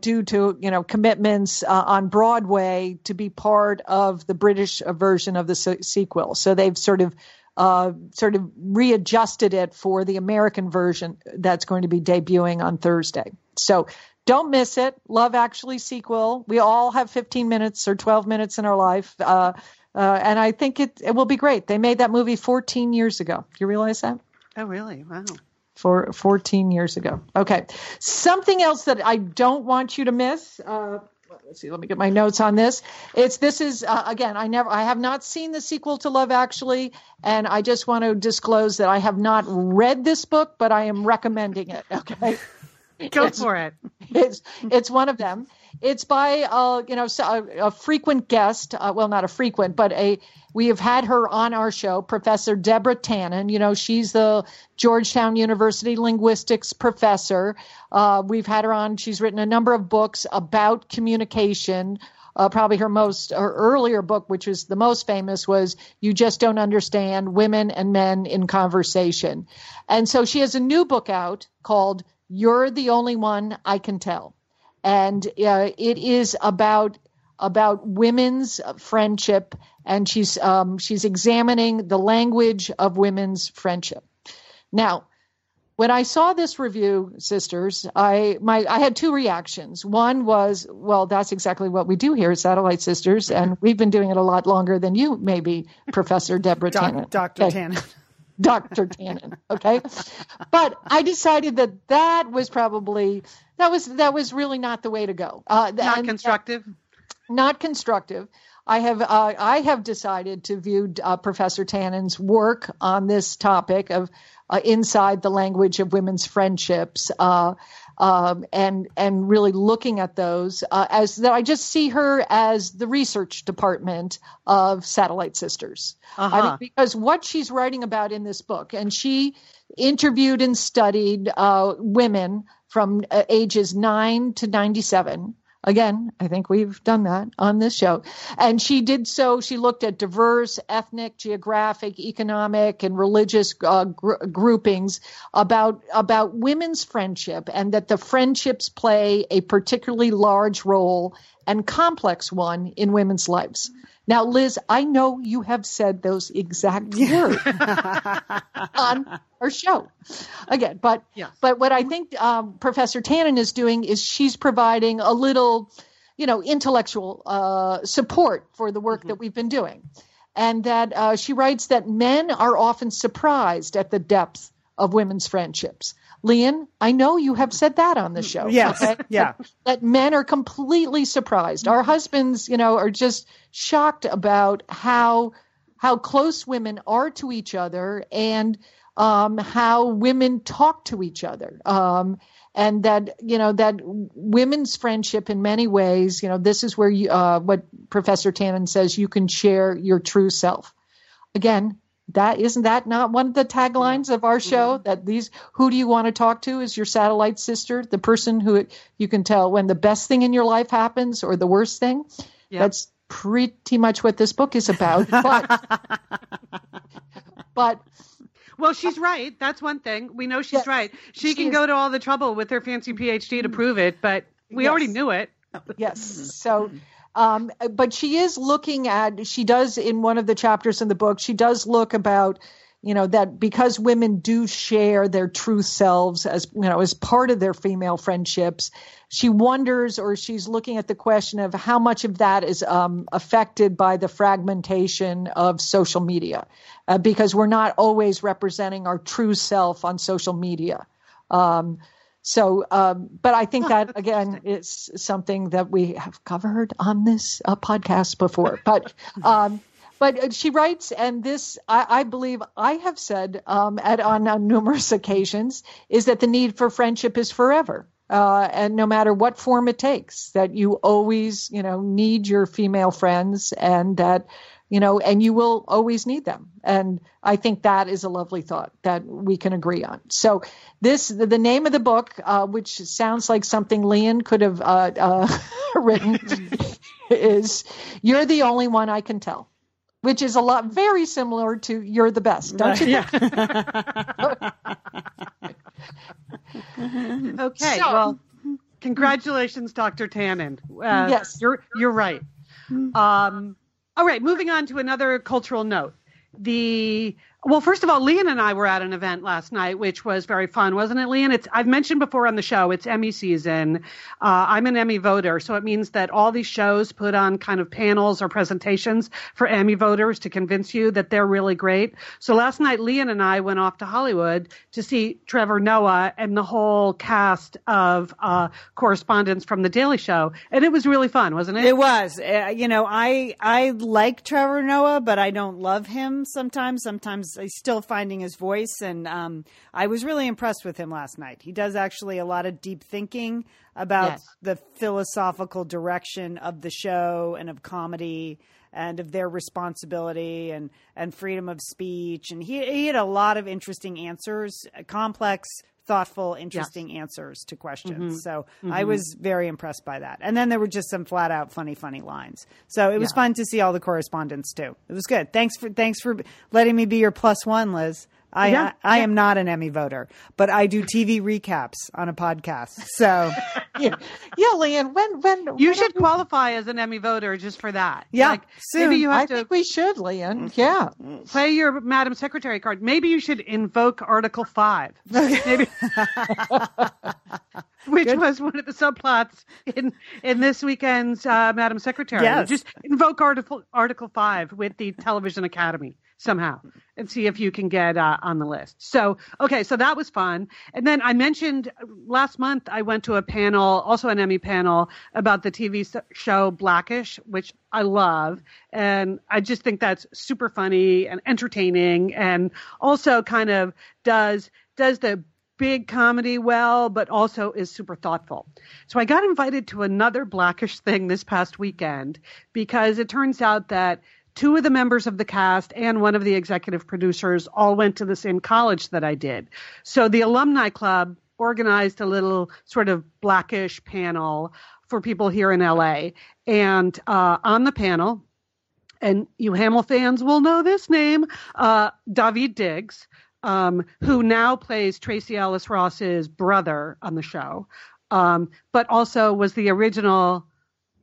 due to, commitments on Broadway to be part of the British version of the sequel. So they've sort of readjusted it for the American version that's going to be debuting on Thursday. So don't miss it. Love Actually sequel. We all have 15 minutes or 12 minutes in our life. And I think it will be great. They made that movie 14 years ago. Do you realize that? Oh, really? Wow. 14 years ago. Okay. Something else that I don't want you to miss. Let's see. Let me get my notes on this. I have not seen the sequel to Love Actually, and I just want to disclose that I have not read this book, but I am recommending it. Okay. Go for it. It's one of them. It's by a frequent guest. Not a frequent, but we have had her on our show, Professor Deborah Tannen. She's the Georgetown University linguistics professor. We've had her on. She's written a number of books about communication. Probably her earlier book, which was the most famous, was You Just Don't Understand: Women and Men in Conversation. And so she has a new book out called You're the Only One I Can Tell. And it is about women's friendship, and she's examining the language of women's friendship. Now, When I saw this review, sisters, I had two reactions. One was, well, that's exactly what we do here at Satellite Sisters, and we've been doing it a lot longer than you, maybe, Professor Deborah Tannen. Dr. Okay. Tannen. Dr. Tannen, okay? But I decided that was probably, that was really not the way to go. Not constructive. I have decided to view Professor Tannen's work on this topic of inside the language of women's friendships, and really looking at those as that. I just see her as the research department of Satellite Sisters. Uh-huh. I mean, because what she's writing about in this book, and she interviewed and studied women from ages 9 to 97. Again, I think we've done that on this show. And she did so. She looked at diverse ethnic, geographic, economic, and religious groupings about women's friendship, and that the friendships play a particularly large role and complex one in women's lives. Now, Liz, I know you have said those exact words on our show again, but yes. But what I think Professor Tannen is doing is she's providing a little, intellectual support for the work mm-hmm. that we've been doing, and that she writes that men are often surprised at the depth of women's friendships. Leon, I know you have said that on the show. Yes, okay? Yeah. That men are completely surprised. Our husbands, are just shocked about how close women are to each other, and how women talk to each other. And that, that women's friendship in many ways, this is where you, what Professor Tannen says, you can share your true self. Again, Isn't that not one of the taglines of our show? Yeah. That who do you want to talk to is your satellite sister, the person who you can tell when the best thing in your life happens or the worst thing. Yeah. That's pretty much what this book is about. But well, she's right. That's one thing. We know she's right. She can go to all the trouble with her fancy PhD to prove it, but we already knew it. Yes. So. But she is looking at, she does in one of the chapters in the book, she does look about, that because women do share their true selves as, as part of their female friendships, she wonders, or she's looking at the question of how much of that is affected by the fragmentation of social media, because we're not always representing our true self on social media. So, but I think that, again, it's something that we have covered on this podcast before. But she writes, and this, I believe I have said on numerous occasions, is that the need for friendship is forever. And no matter what form it takes, that you always, need your female friends, and that, and you will always need them. And I think that is a lovely thought that we can agree on. So the name of the book, which sounds like something Leon could have written, is You're the Only One I Can Tell, which is very similar to You're the Best, don't you think? Yeah. Okay, so, well, congratulations, Dr. Tannen. Yes. You're right. All right, moving on to another cultural note. Well, first of all, Leon and I were at an event last night, which was very fun, wasn't it, Leon? I've mentioned before on the show, it's Emmy season. I'm an Emmy voter, so it means that all these shows put on kind of panels or presentations for Emmy voters to convince you that they're really great. So last night, Leon and I went off to Hollywood to see Trevor Noah and the whole cast of correspondents from The Daily Show, and it was really fun, wasn't it? It was. I like Trevor Noah, but I don't love him. Sometimes he's still finding his voice, and I was really impressed with him last night. He does actually a lot of deep thinking about the philosophical direction of the show and of comedy and of their responsibility and freedom of speech. And he had a lot of interesting answers, complex, thoughtful, interesting answers to questions. Mm-hmm. So I was very impressed by that. And then there were just some flat out funny lines. So it was fun to see all the correspondents too. It was good. Thanks for letting me be your plus one, Liz. I am not an Emmy voter, but I do TV recaps on a podcast. So Leanne, when should qualify as an Emmy voter just for that. Yeah. Like, soon. Maybe you have I think we should, Leanne. Yeah. Play your Madam Secretary card. Maybe you should invoke Article 5. Okay. Maybe was one of the subplots in this weekend's Madam Secretary. Yes. Just invoke Article 5 with the Television Academy somehow and see if you can get on the list. So, okay, so that was fun. And then I mentioned last month I went to a panel, also an Emmy panel, about the TV show Blackish, which I love. And I just think that's super funny and entertaining and also kind of does the big comedy well, but also is super thoughtful. So I got invited to another Blackish thing this past weekend because it turns out that two of the members of the cast and one of the executive producers all went to the same college that I did. So the alumni club organized a little sort of Blackish panel for people here in LA. And on the panel, and you Hamill fans will know this name, Daveed Diggs, who now plays Tracee Ellis Ross's brother on the show, but also was the original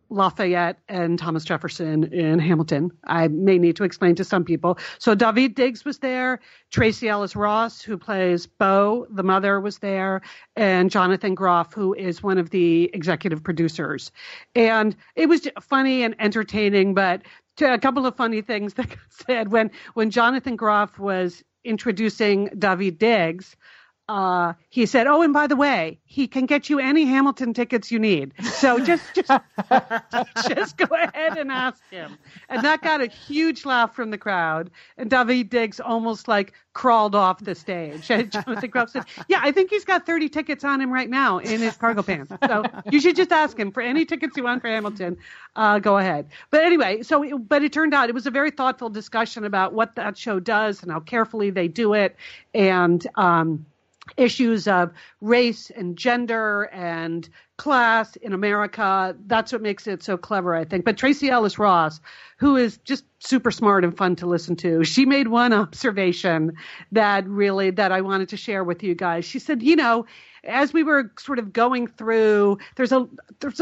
Lafayette and Thomas Jefferson in Hamilton. I may need to explain to some people. So Daveed Diggs was there. Tracee Ellis Ross, who plays Bo, the mother, was there. And Jonathan Groff, who is one of the executive producers. And it was funny and entertaining, but a couple of funny things that got said. When Jonathan Groff was introducing Daveed Diggs, he said, "Oh, and by the way, he can get you any Hamilton tickets you need. So just go ahead and ask him." And that got a huge laugh from the crowd. And Daveed Diggs almost like crawled off the stage. And Jonathan Groff said, "Yeah, I think he's got 30 tickets on him right now in his cargo pants. So you should just ask him for any tickets you want for Hamilton. Go ahead." But anyway, but it turned out it was a very thoughtful discussion about what that show does and how carefully they do it. And, issues of race and gender and class in America. That's what makes it so clever, I think. But Tracee Ellis Ross, who is just super smart and fun to listen to, she made one observation that I wanted to share with you guys. She said, as we were sort of going through, there's a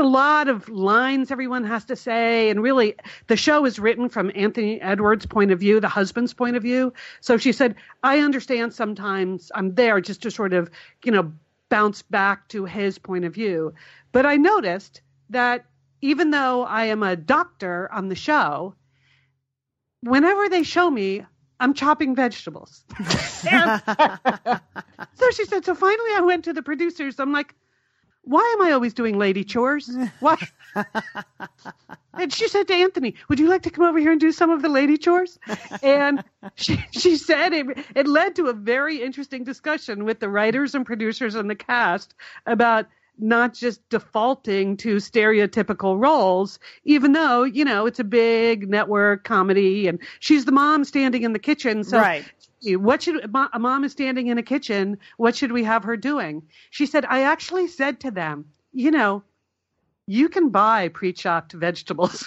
lot of lines everyone has to say. And really, the show is written from Anthony Edwards' point of view, the husband's point of view. So she said, "I understand sometimes I'm there just to sort of, bounce back to his point of view. But I noticed that even though I am a doctor on the show, whenever they show me, I'm chopping vegetables." So she said, so finally I went to the producers. I'm like, "Why am I always doing lady chores? Why?" And she said to Anthony, "Would you like to come over here and do some of the lady chores?" And she said it led to a very interesting discussion with the writers and producers and the cast about not just defaulting to stereotypical roles, even though, it's a big network comedy and she's the mom standing in the kitchen. So right. What should a mom is standing in a kitchen? What should we have her doing? She said, "I actually said to them, you can buy pre-chopped vegetables."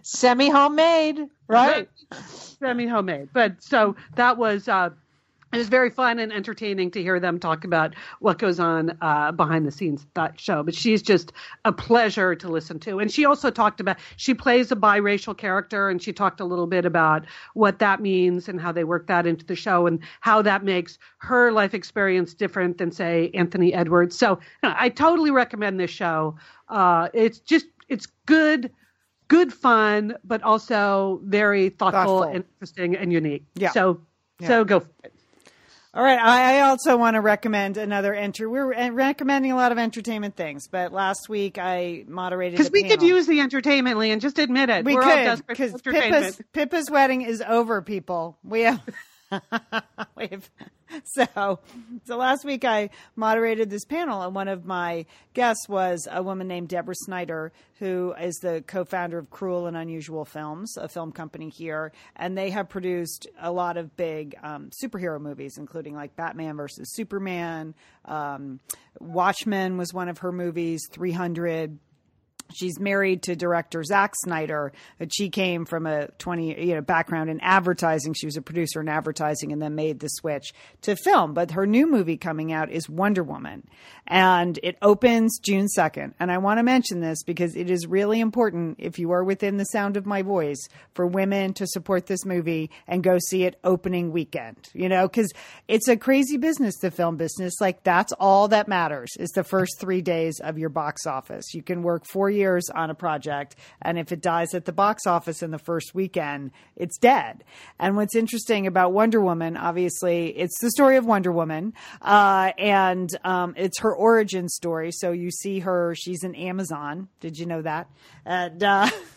Semi-homemade, right? Semi-homemade. But so that was, it was very fun and entertaining to hear them talk about what goes on behind the scenes of that show. But she's just a pleasure to listen to. And she also talked about, she plays a biracial character, and she talked a little bit about what that means and how they work that into the show and how that makes her life experience different than, say, Anthony Edwards. So I totally recommend this show. It's good fun, but also very thoughtful and interesting and unique. Yeah. So go for it. All right. I also want to recommend another entry. We're recommending a lot of entertainment things, but last week I moderated because we panel. Could use the entertainment, Leanne. Just admit it. We're all desperate for entertainment. Pippa's wedding is over, people. So last week I moderated this panel, and one of my guests was a woman named Deborah Snyder, who is the co-founder of Cruel and Unusual Films, a film company here, and they have produced a lot of big superhero movies, including like Batman versus Superman, Watchmen was one of her movies, 300. She's married to director Zack Snyder, but she came from a background in advertising. She was a producer in advertising and then made the switch to film. But her new movie coming out is Wonder Woman, and it opens June 2nd. And I want to mention this because it is really important, if you are within the sound of my voice, for women to support this movie and go see it opening weekend, because it's a crazy business, the film business. Like, that's all that matters is the first 3 days of your box office. You can work 4 years on a project, and if it dies at the box office in the first weekend, it's dead. And what's interesting about Wonder Woman, obviously, it's the story of Wonder Woman, and it's her origin story. So you see her, she's an Amazon. Did you know that? And,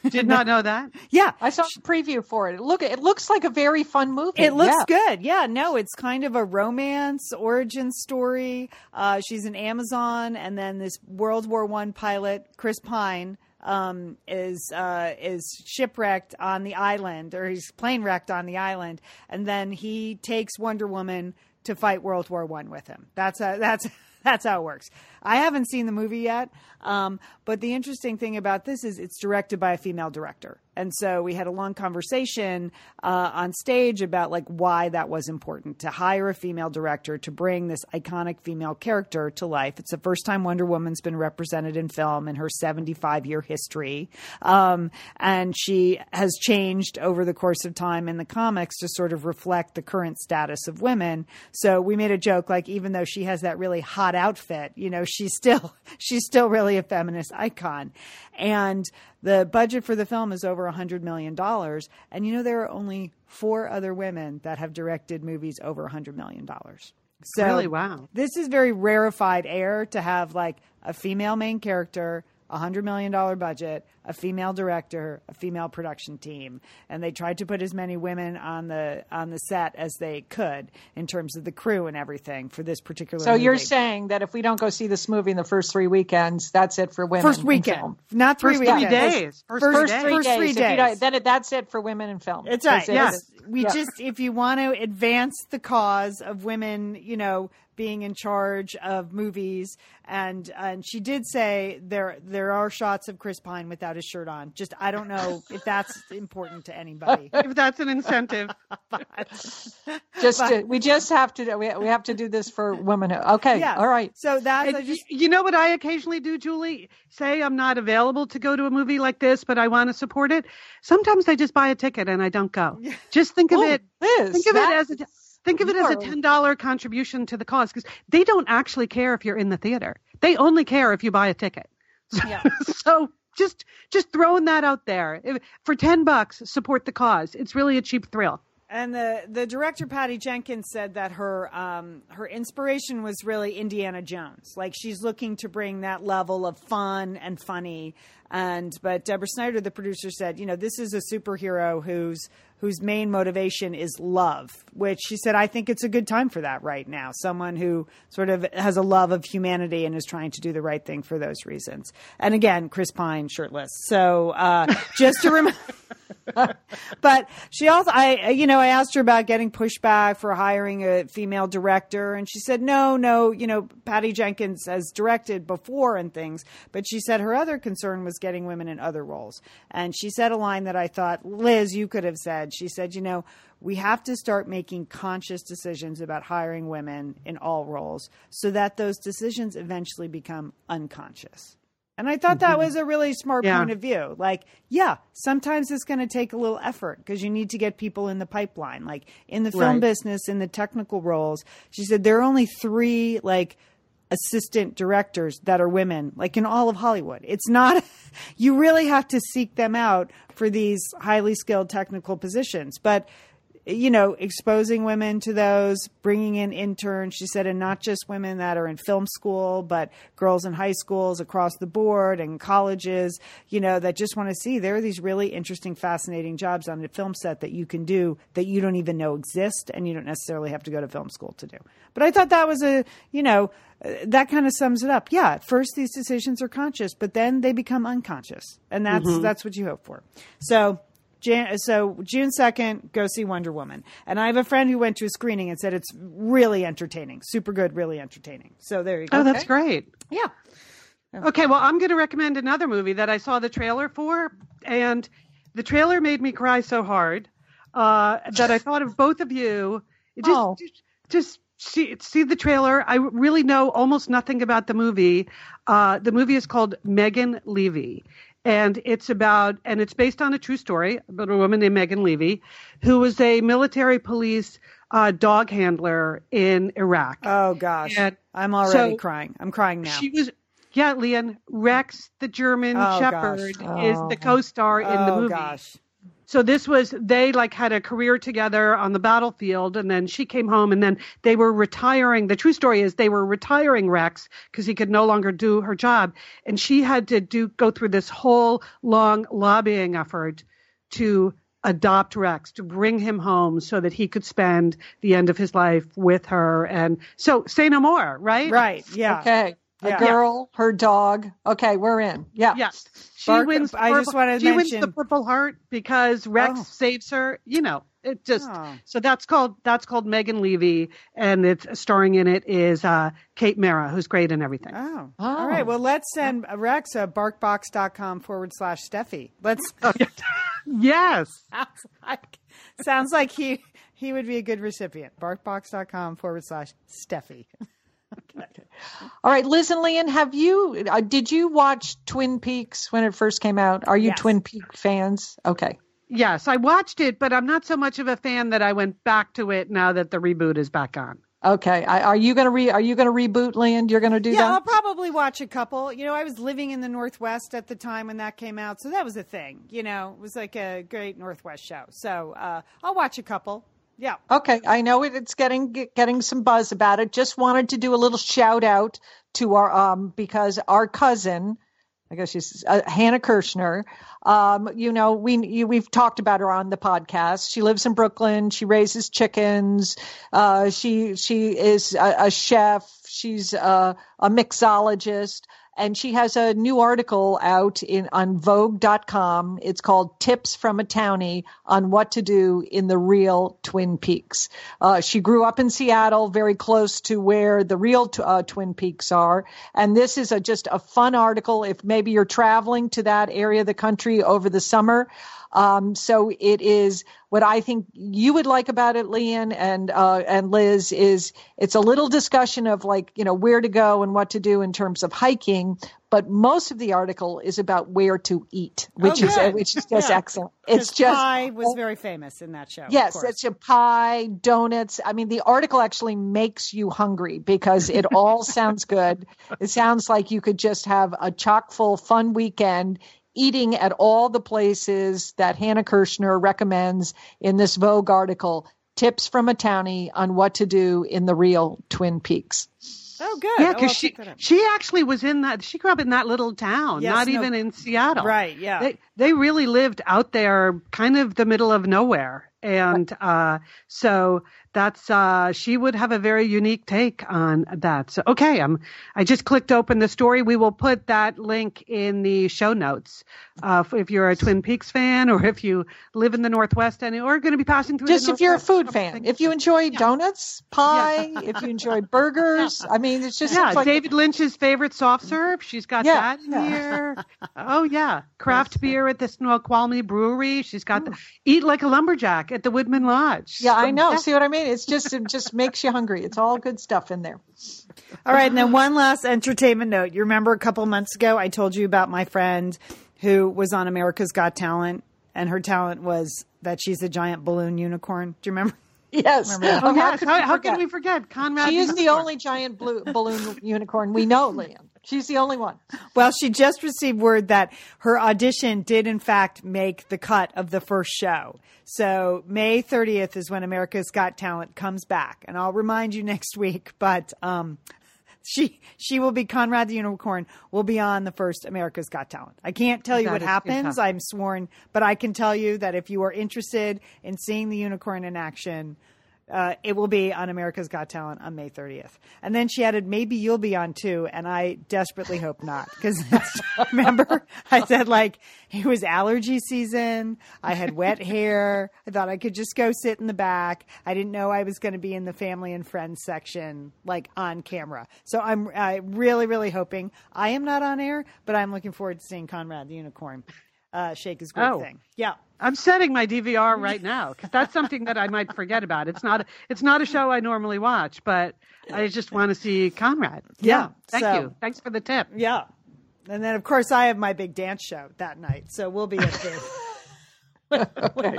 did not know that. Yeah. I saw a preview for it. It looks like a very fun movie. It looks good. Yeah, no, it's kind of a romance origin story. She's an Amazon, and then this World War I pilot, Chris Pine, is shipwrecked on the island, or he's plane wrecked on the island, and then he takes Wonder Woman to fight World War I with him. That's how it works. I haven't seen the movie yet, but the interesting thing about this is it's directed by a female director. And so we had a long conversation on stage about why that was important to hire a female director to bring this iconic female character to life. It's the first time Wonder Woman's been represented in film in her 75-year history. And she has changed over the course of time in the comics to sort of reflect the current status of women. So we made a joke, even though she has that really hot outfit, she's still really a feminist icon. And the budget for the film is over $100 million. And, there are only 4 other women that have directed movies over $100 million. So really, wow. This is very rarefied air to have a female main character, $100 million budget, a female director, a female production team. And they tried to put as many women on the set as they could in terms of the crew and everything for this particular movie. So you're saying that if we don't go see this movie in the first 3 weekends, that's it for women. First weekend. Not 3 weekends. First three days. That's it for women in film. It's right. Yes. If you want to advance the cause of women, being in charge of movies, and she did say there are shots of Chris Pine without his shirt on. Just, I don't know if that's important to anybody. If that's an incentive, we have to do this for women. Okay, yeah. All right. So you know what I occasionally do, Julie? Say I'm not available to go to a movie like this, but I want to support it. Sometimes I just buy a ticket and I don't go. Yeah. Just think of it. Liz, think of it as a. Think of it as a $10 contribution to the cause, because they don't actually care if you're in the theater. They only care if you buy a ticket. So just throwing that out there. For $10, support the cause. It's really a cheap thrill. And the director, Patty Jenkins, said that her inspiration was really Indiana Jones. She's looking to bring that level of fun and funny. But Deborah Snyder, the producer, said, this is a superhero whose main motivation is love, which she said, I think it's a good time for that right now. Someone who sort of has a love of humanity and is trying to do the right thing for those reasons. And again, Chris Pine shirtless. So just to remember, but she also, I asked her about getting pushback for hiring a female director. And she said, no, Patty Jenkins has directed before and things, but she said her other concern was getting women in other roles. And she said a line that I thought, Liz, you could have said. She said, we have to start making conscious decisions about hiring women in all roles so that those decisions eventually become unconscious. And I thought that was a really smart point of view. Sometimes it's going to take a little effort because you need to get people in the pipeline, in the film business, in the technical roles. She said there are only 3, assistant directors that are women, in all of Hollywood. It's not, you really have to seek them out for these highly skilled technical positions. But, exposing women to those, bringing in interns, she said, and not just women that are in film school, but girls in high schools across the board and colleges, that just want to see there are these really interesting, fascinating jobs on the film set that you can do that you don't even know exist and you don't necessarily have to go to film school to do. But I thought that was that kind of sums it up. Yeah. At first, these decisions are conscious, but then they become unconscious. And that's what you hope for. So June 2nd, go see Wonder Woman. And I have a friend who went to a screening and said it's really entertaining. Super good, really entertaining. So there you go. Oh, that's great. Yeah. Okay, well, I'm going to recommend another movie that I saw the trailer for, and the trailer made me cry so hard that I thought of both of you. Just see the trailer. I really know almost nothing about the movie. The movie is called Megan Levy, and it's based on a true story about a woman named Megan Levy, who was a military police dog handler in Iraq. Oh gosh, and I'm already crying. I'm crying now. Yeah, Leon, Rex the German Shepherd is the co-star in the movie. Gosh. So they had a career together on the battlefield, and then she came home, and then they were retiring. The true story is they were retiring Rex because he could no longer do her job. And she had to go through this whole long lobbying effort to adopt Rex, to bring him home so that he could spend the end of his life with her. And so say no more, right? Right. Yeah. Okay. A girl, her dog. Okay, we're in. Yeah. Yes. She wins the Purple Heart because Rex saves her. You know, it just so that's called Megan Levy, and it's starring in it is Kate Mara, who's great in everything. Oh. All right. Well, let's send Rex a barkbox.com/Steffi. Let's yes. Sounds like he would be a good recipient. Barkbox.com/Steffi. Okay. All right, Liz and Leon, did you watch Twin Peaks when it first came out? Are you Twin Peak fans? Okay. Yes, I watched it, but I'm not so much of a fan that I went back to it now that the reboot is back on. Okay. Are you going to reboot, Leon? You're going to do that? Yeah, I'll probably watch a couple. You know, I was living in the Northwest at the time when that came out, so that was a thing. You know, it was like a great Northwest show. So I'll watch a couple. Yeah. Okay. I know it's getting some buzz about it. Just wanted to do a little shout out to our because our cousin, I guess she's Hannah Kirshner. We've talked about her on the podcast. She lives in Brooklyn. She raises chickens. She is a chef. She's a mixologist, and she has a new article out on Vogue.com. It's called "Tips from a Townie on What to Do in the Real Twin Peaks." She grew up in Seattle, very close to where the real Twin Peaks are, and this is just a fun article. If maybe you're traveling to that area of the country over the summer. So it is what I think you would like about it, Leon and Liz, is it's a little discussion of where to go and what to do in terms of hiking. But most of the article is about where to eat, which is just excellent. It's just pie was very famous in that show. Yes, it's a pie, donuts. I mean, the article actually makes you hungry because it all sounds good. It sounds like you could just have a chock full fun weekend eating at all the places that Hannah Kirshner recommends in this Vogue article, Tips from a Townie on What to Do in the Real Twin Peaks. Oh, good. Yeah, because she actually was in that. She grew up in that little town, even in Seattle. Right, yeah. They really lived out there, kind of the middle of nowhere. And so that's she would have a very unique take on that. So, okay, I just clicked open the story. We will put that link in the show notes if you're a Twin Peaks fan or if you live in the Northwest and are going to be passing through. Just if you're a food fan, if you enjoy donuts, pie, if you enjoy burgers. I mean, it's just David Lynch's favorite soft serve. She's got that in here. Oh, yeah. Craft beer at the Snoqualmie Brewery. She's got Eat Like a Lumberjack at the Woodman Lodge. Yeah, I know. See what I mean? It just makes you hungry. It's all good stuff in there. All right. And then one last entertainment note. You remember a couple months ago, I told you about my friend who was on America's Got Talent, and her talent was that she's a giant balloon unicorn. Do you remember? Yes. Oh, yes. How can we forget? Conrad. She is the only giant balloon unicorn we know, Liam. She's the only one. Well, she just received word that her audition did, in fact, make the cut of the first show. So May 30th is when America's Got Talent comes back. And I'll remind you next week. But she will be Conrad the Unicorn, will be on the first America's Got Talent. I can't tell you what happens. I'm sworn. But I can tell you that if you are interested in seeing the unicorn in action, It will be on America's Got Talent on May 30th. And then she added, maybe you'll be on too. And I desperately hope not. Because remember, I said like it was allergy season. I had wet hair. I thought I could just go sit in the back. I didn't know I was going to be in the family and friends section, like on camera. So I really, really hoping I am not on air, but I'm looking forward to seeing Conrad the Unicorn. Shake his good thing. Yeah. I'm setting my DVR right now because that's something that I might forget about. It's not a show I normally watch, but I just want to see Conrad. Yeah. Thank you. Thanks for the tip. Yeah. And then, of course, I have my big dance show that night. So we'll be at the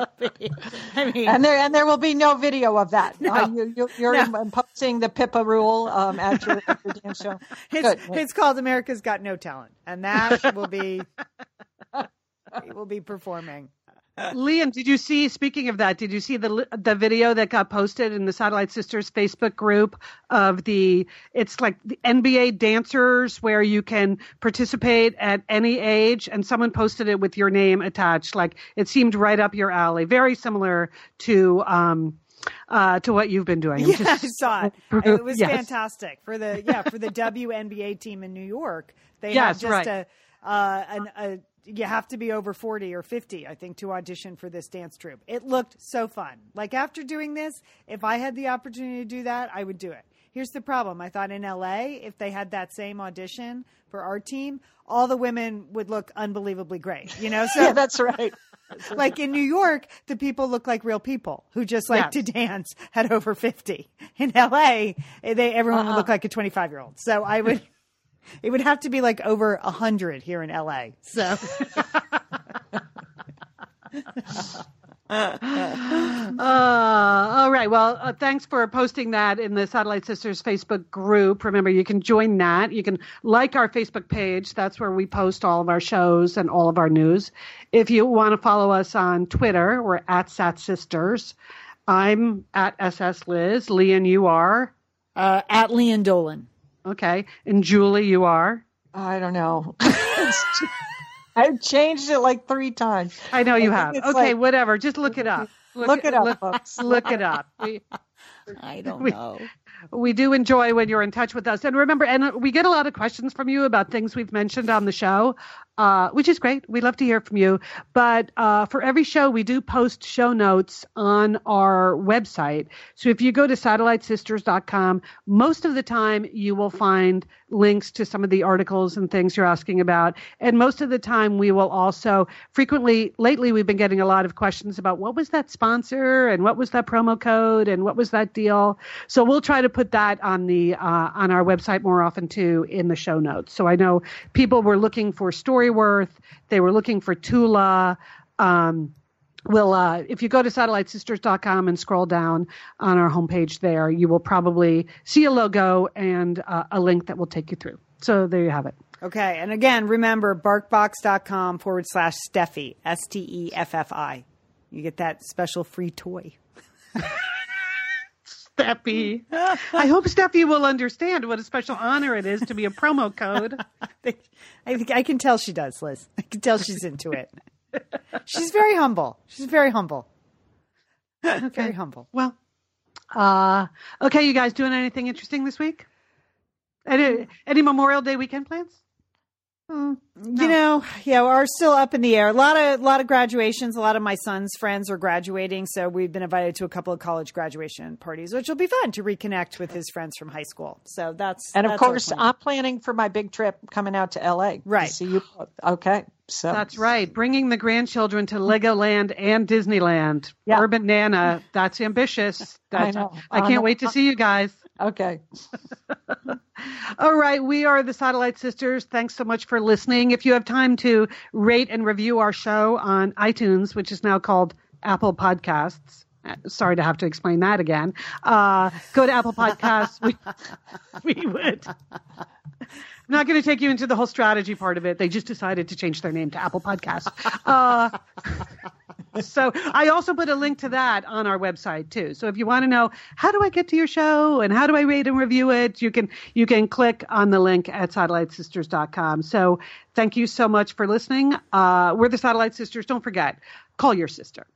and there will be no video of that. No, you're imposing the Pippa rule at your dance show. It's called America's Got No Talent, and that will be. He will be performing. Liam, did you see, speaking of that, did you see the video that got posted in the Satellite Sisters Facebook group of it's like the NBA dancers where you can participate at any age, and someone posted it with your name attached. Like it seemed right up your alley. Very similar to what you've been doing. Yeah, I saw it. It was fantastic for the WNBA team in New York. They had just you have to be over 40 or 50, I think, to audition for this dance troupe. It looked so fun. Like after doing this, if I had the opportunity to do that, I would do it. Here's the problem. I thought in LA, if they had that same audition for our team, all the women would look unbelievably great. You know, so yeah, that's right. Like in New York, the people look like real people who just like to dance at over 50. In LA, everyone would look like a 25-year-old. So I would. It would have to be like over 100 here in LA. So, all right. Well, thanks for posting that in the Satellite Sisters Facebook group. Remember, you can join that. You can like our Facebook page. That's where we post all of our shows and all of our news. If you want to follow us on Twitter, we're at Sat Sisters. I'm at SS Liz. Leon, you are at Leon Dolan. Okay. And Julie, you are? I don't know. I've changed it like 3 times. I know you have. Okay, like, whatever. Just look it up. Look it up, folks. Look it up. I don't know. We do enjoy when you're in touch with us. And remember, and we get a lot of questions from you about things we've mentioned on the show, which is great. We love to hear from you. But for every show, we do post show notes on our website. So if you go to satellitesisters.com, most of the time you will find links to some of the articles and things you're asking about. And most of the time we will also lately we've been getting a lot of questions about what was that sponsor and what was that promo code and what was that deal. So we'll try to put that on the on our website more often too in the show notes. So I know people were looking for Storyworth, they were looking for Tula. If you go to satellitesisters.com and scroll down on our homepage there, you will probably see a logo and a link that will take you through. So there you have it. Okay. And again, remember barkbox.com/Steffi, Steffi. You get that special free toy. Steffi. I hope Steffi will understand what a special honor it is to be a promo code. I think I can tell she does, Liz. I can tell she's into it. She's very humble. She's very humble. Okay. Very humble. Well, okay, you guys doing anything interesting this week? Any Memorial Day weekend plans? No. You know, yeah, we're still up in the air. A lot of graduations. A lot of my son's friends are graduating, so we've been invited to a couple of college graduation parties, which will be fun to reconnect with his friends from high school. So that's of course, I'm planning for my big trip coming out to LA. Right. To see you. Okay. So that's right. Bringing the grandchildren to Legoland and Disneyland. Yeah. Urban Nana. That's ambitious. I can't wait to see you guys. Okay. All right. We are the Satellite Sisters. Thanks so much for listening. If you have time to rate and review our show on iTunes, which is now called Apple Podcasts. Sorry to have to explain that again. Go to Apple Podcasts. We would. I'm not going to take you into the whole strategy part of it. They just decided to change their name to Apple Podcasts. So I also put a link to that on our website, too. So if you want to know, how do I get to your show and how do I rate and review it, you can click on the link at satellitesisters.com. So thank you so much for listening. We're the Satellite Sisters. Don't forget, call your sister.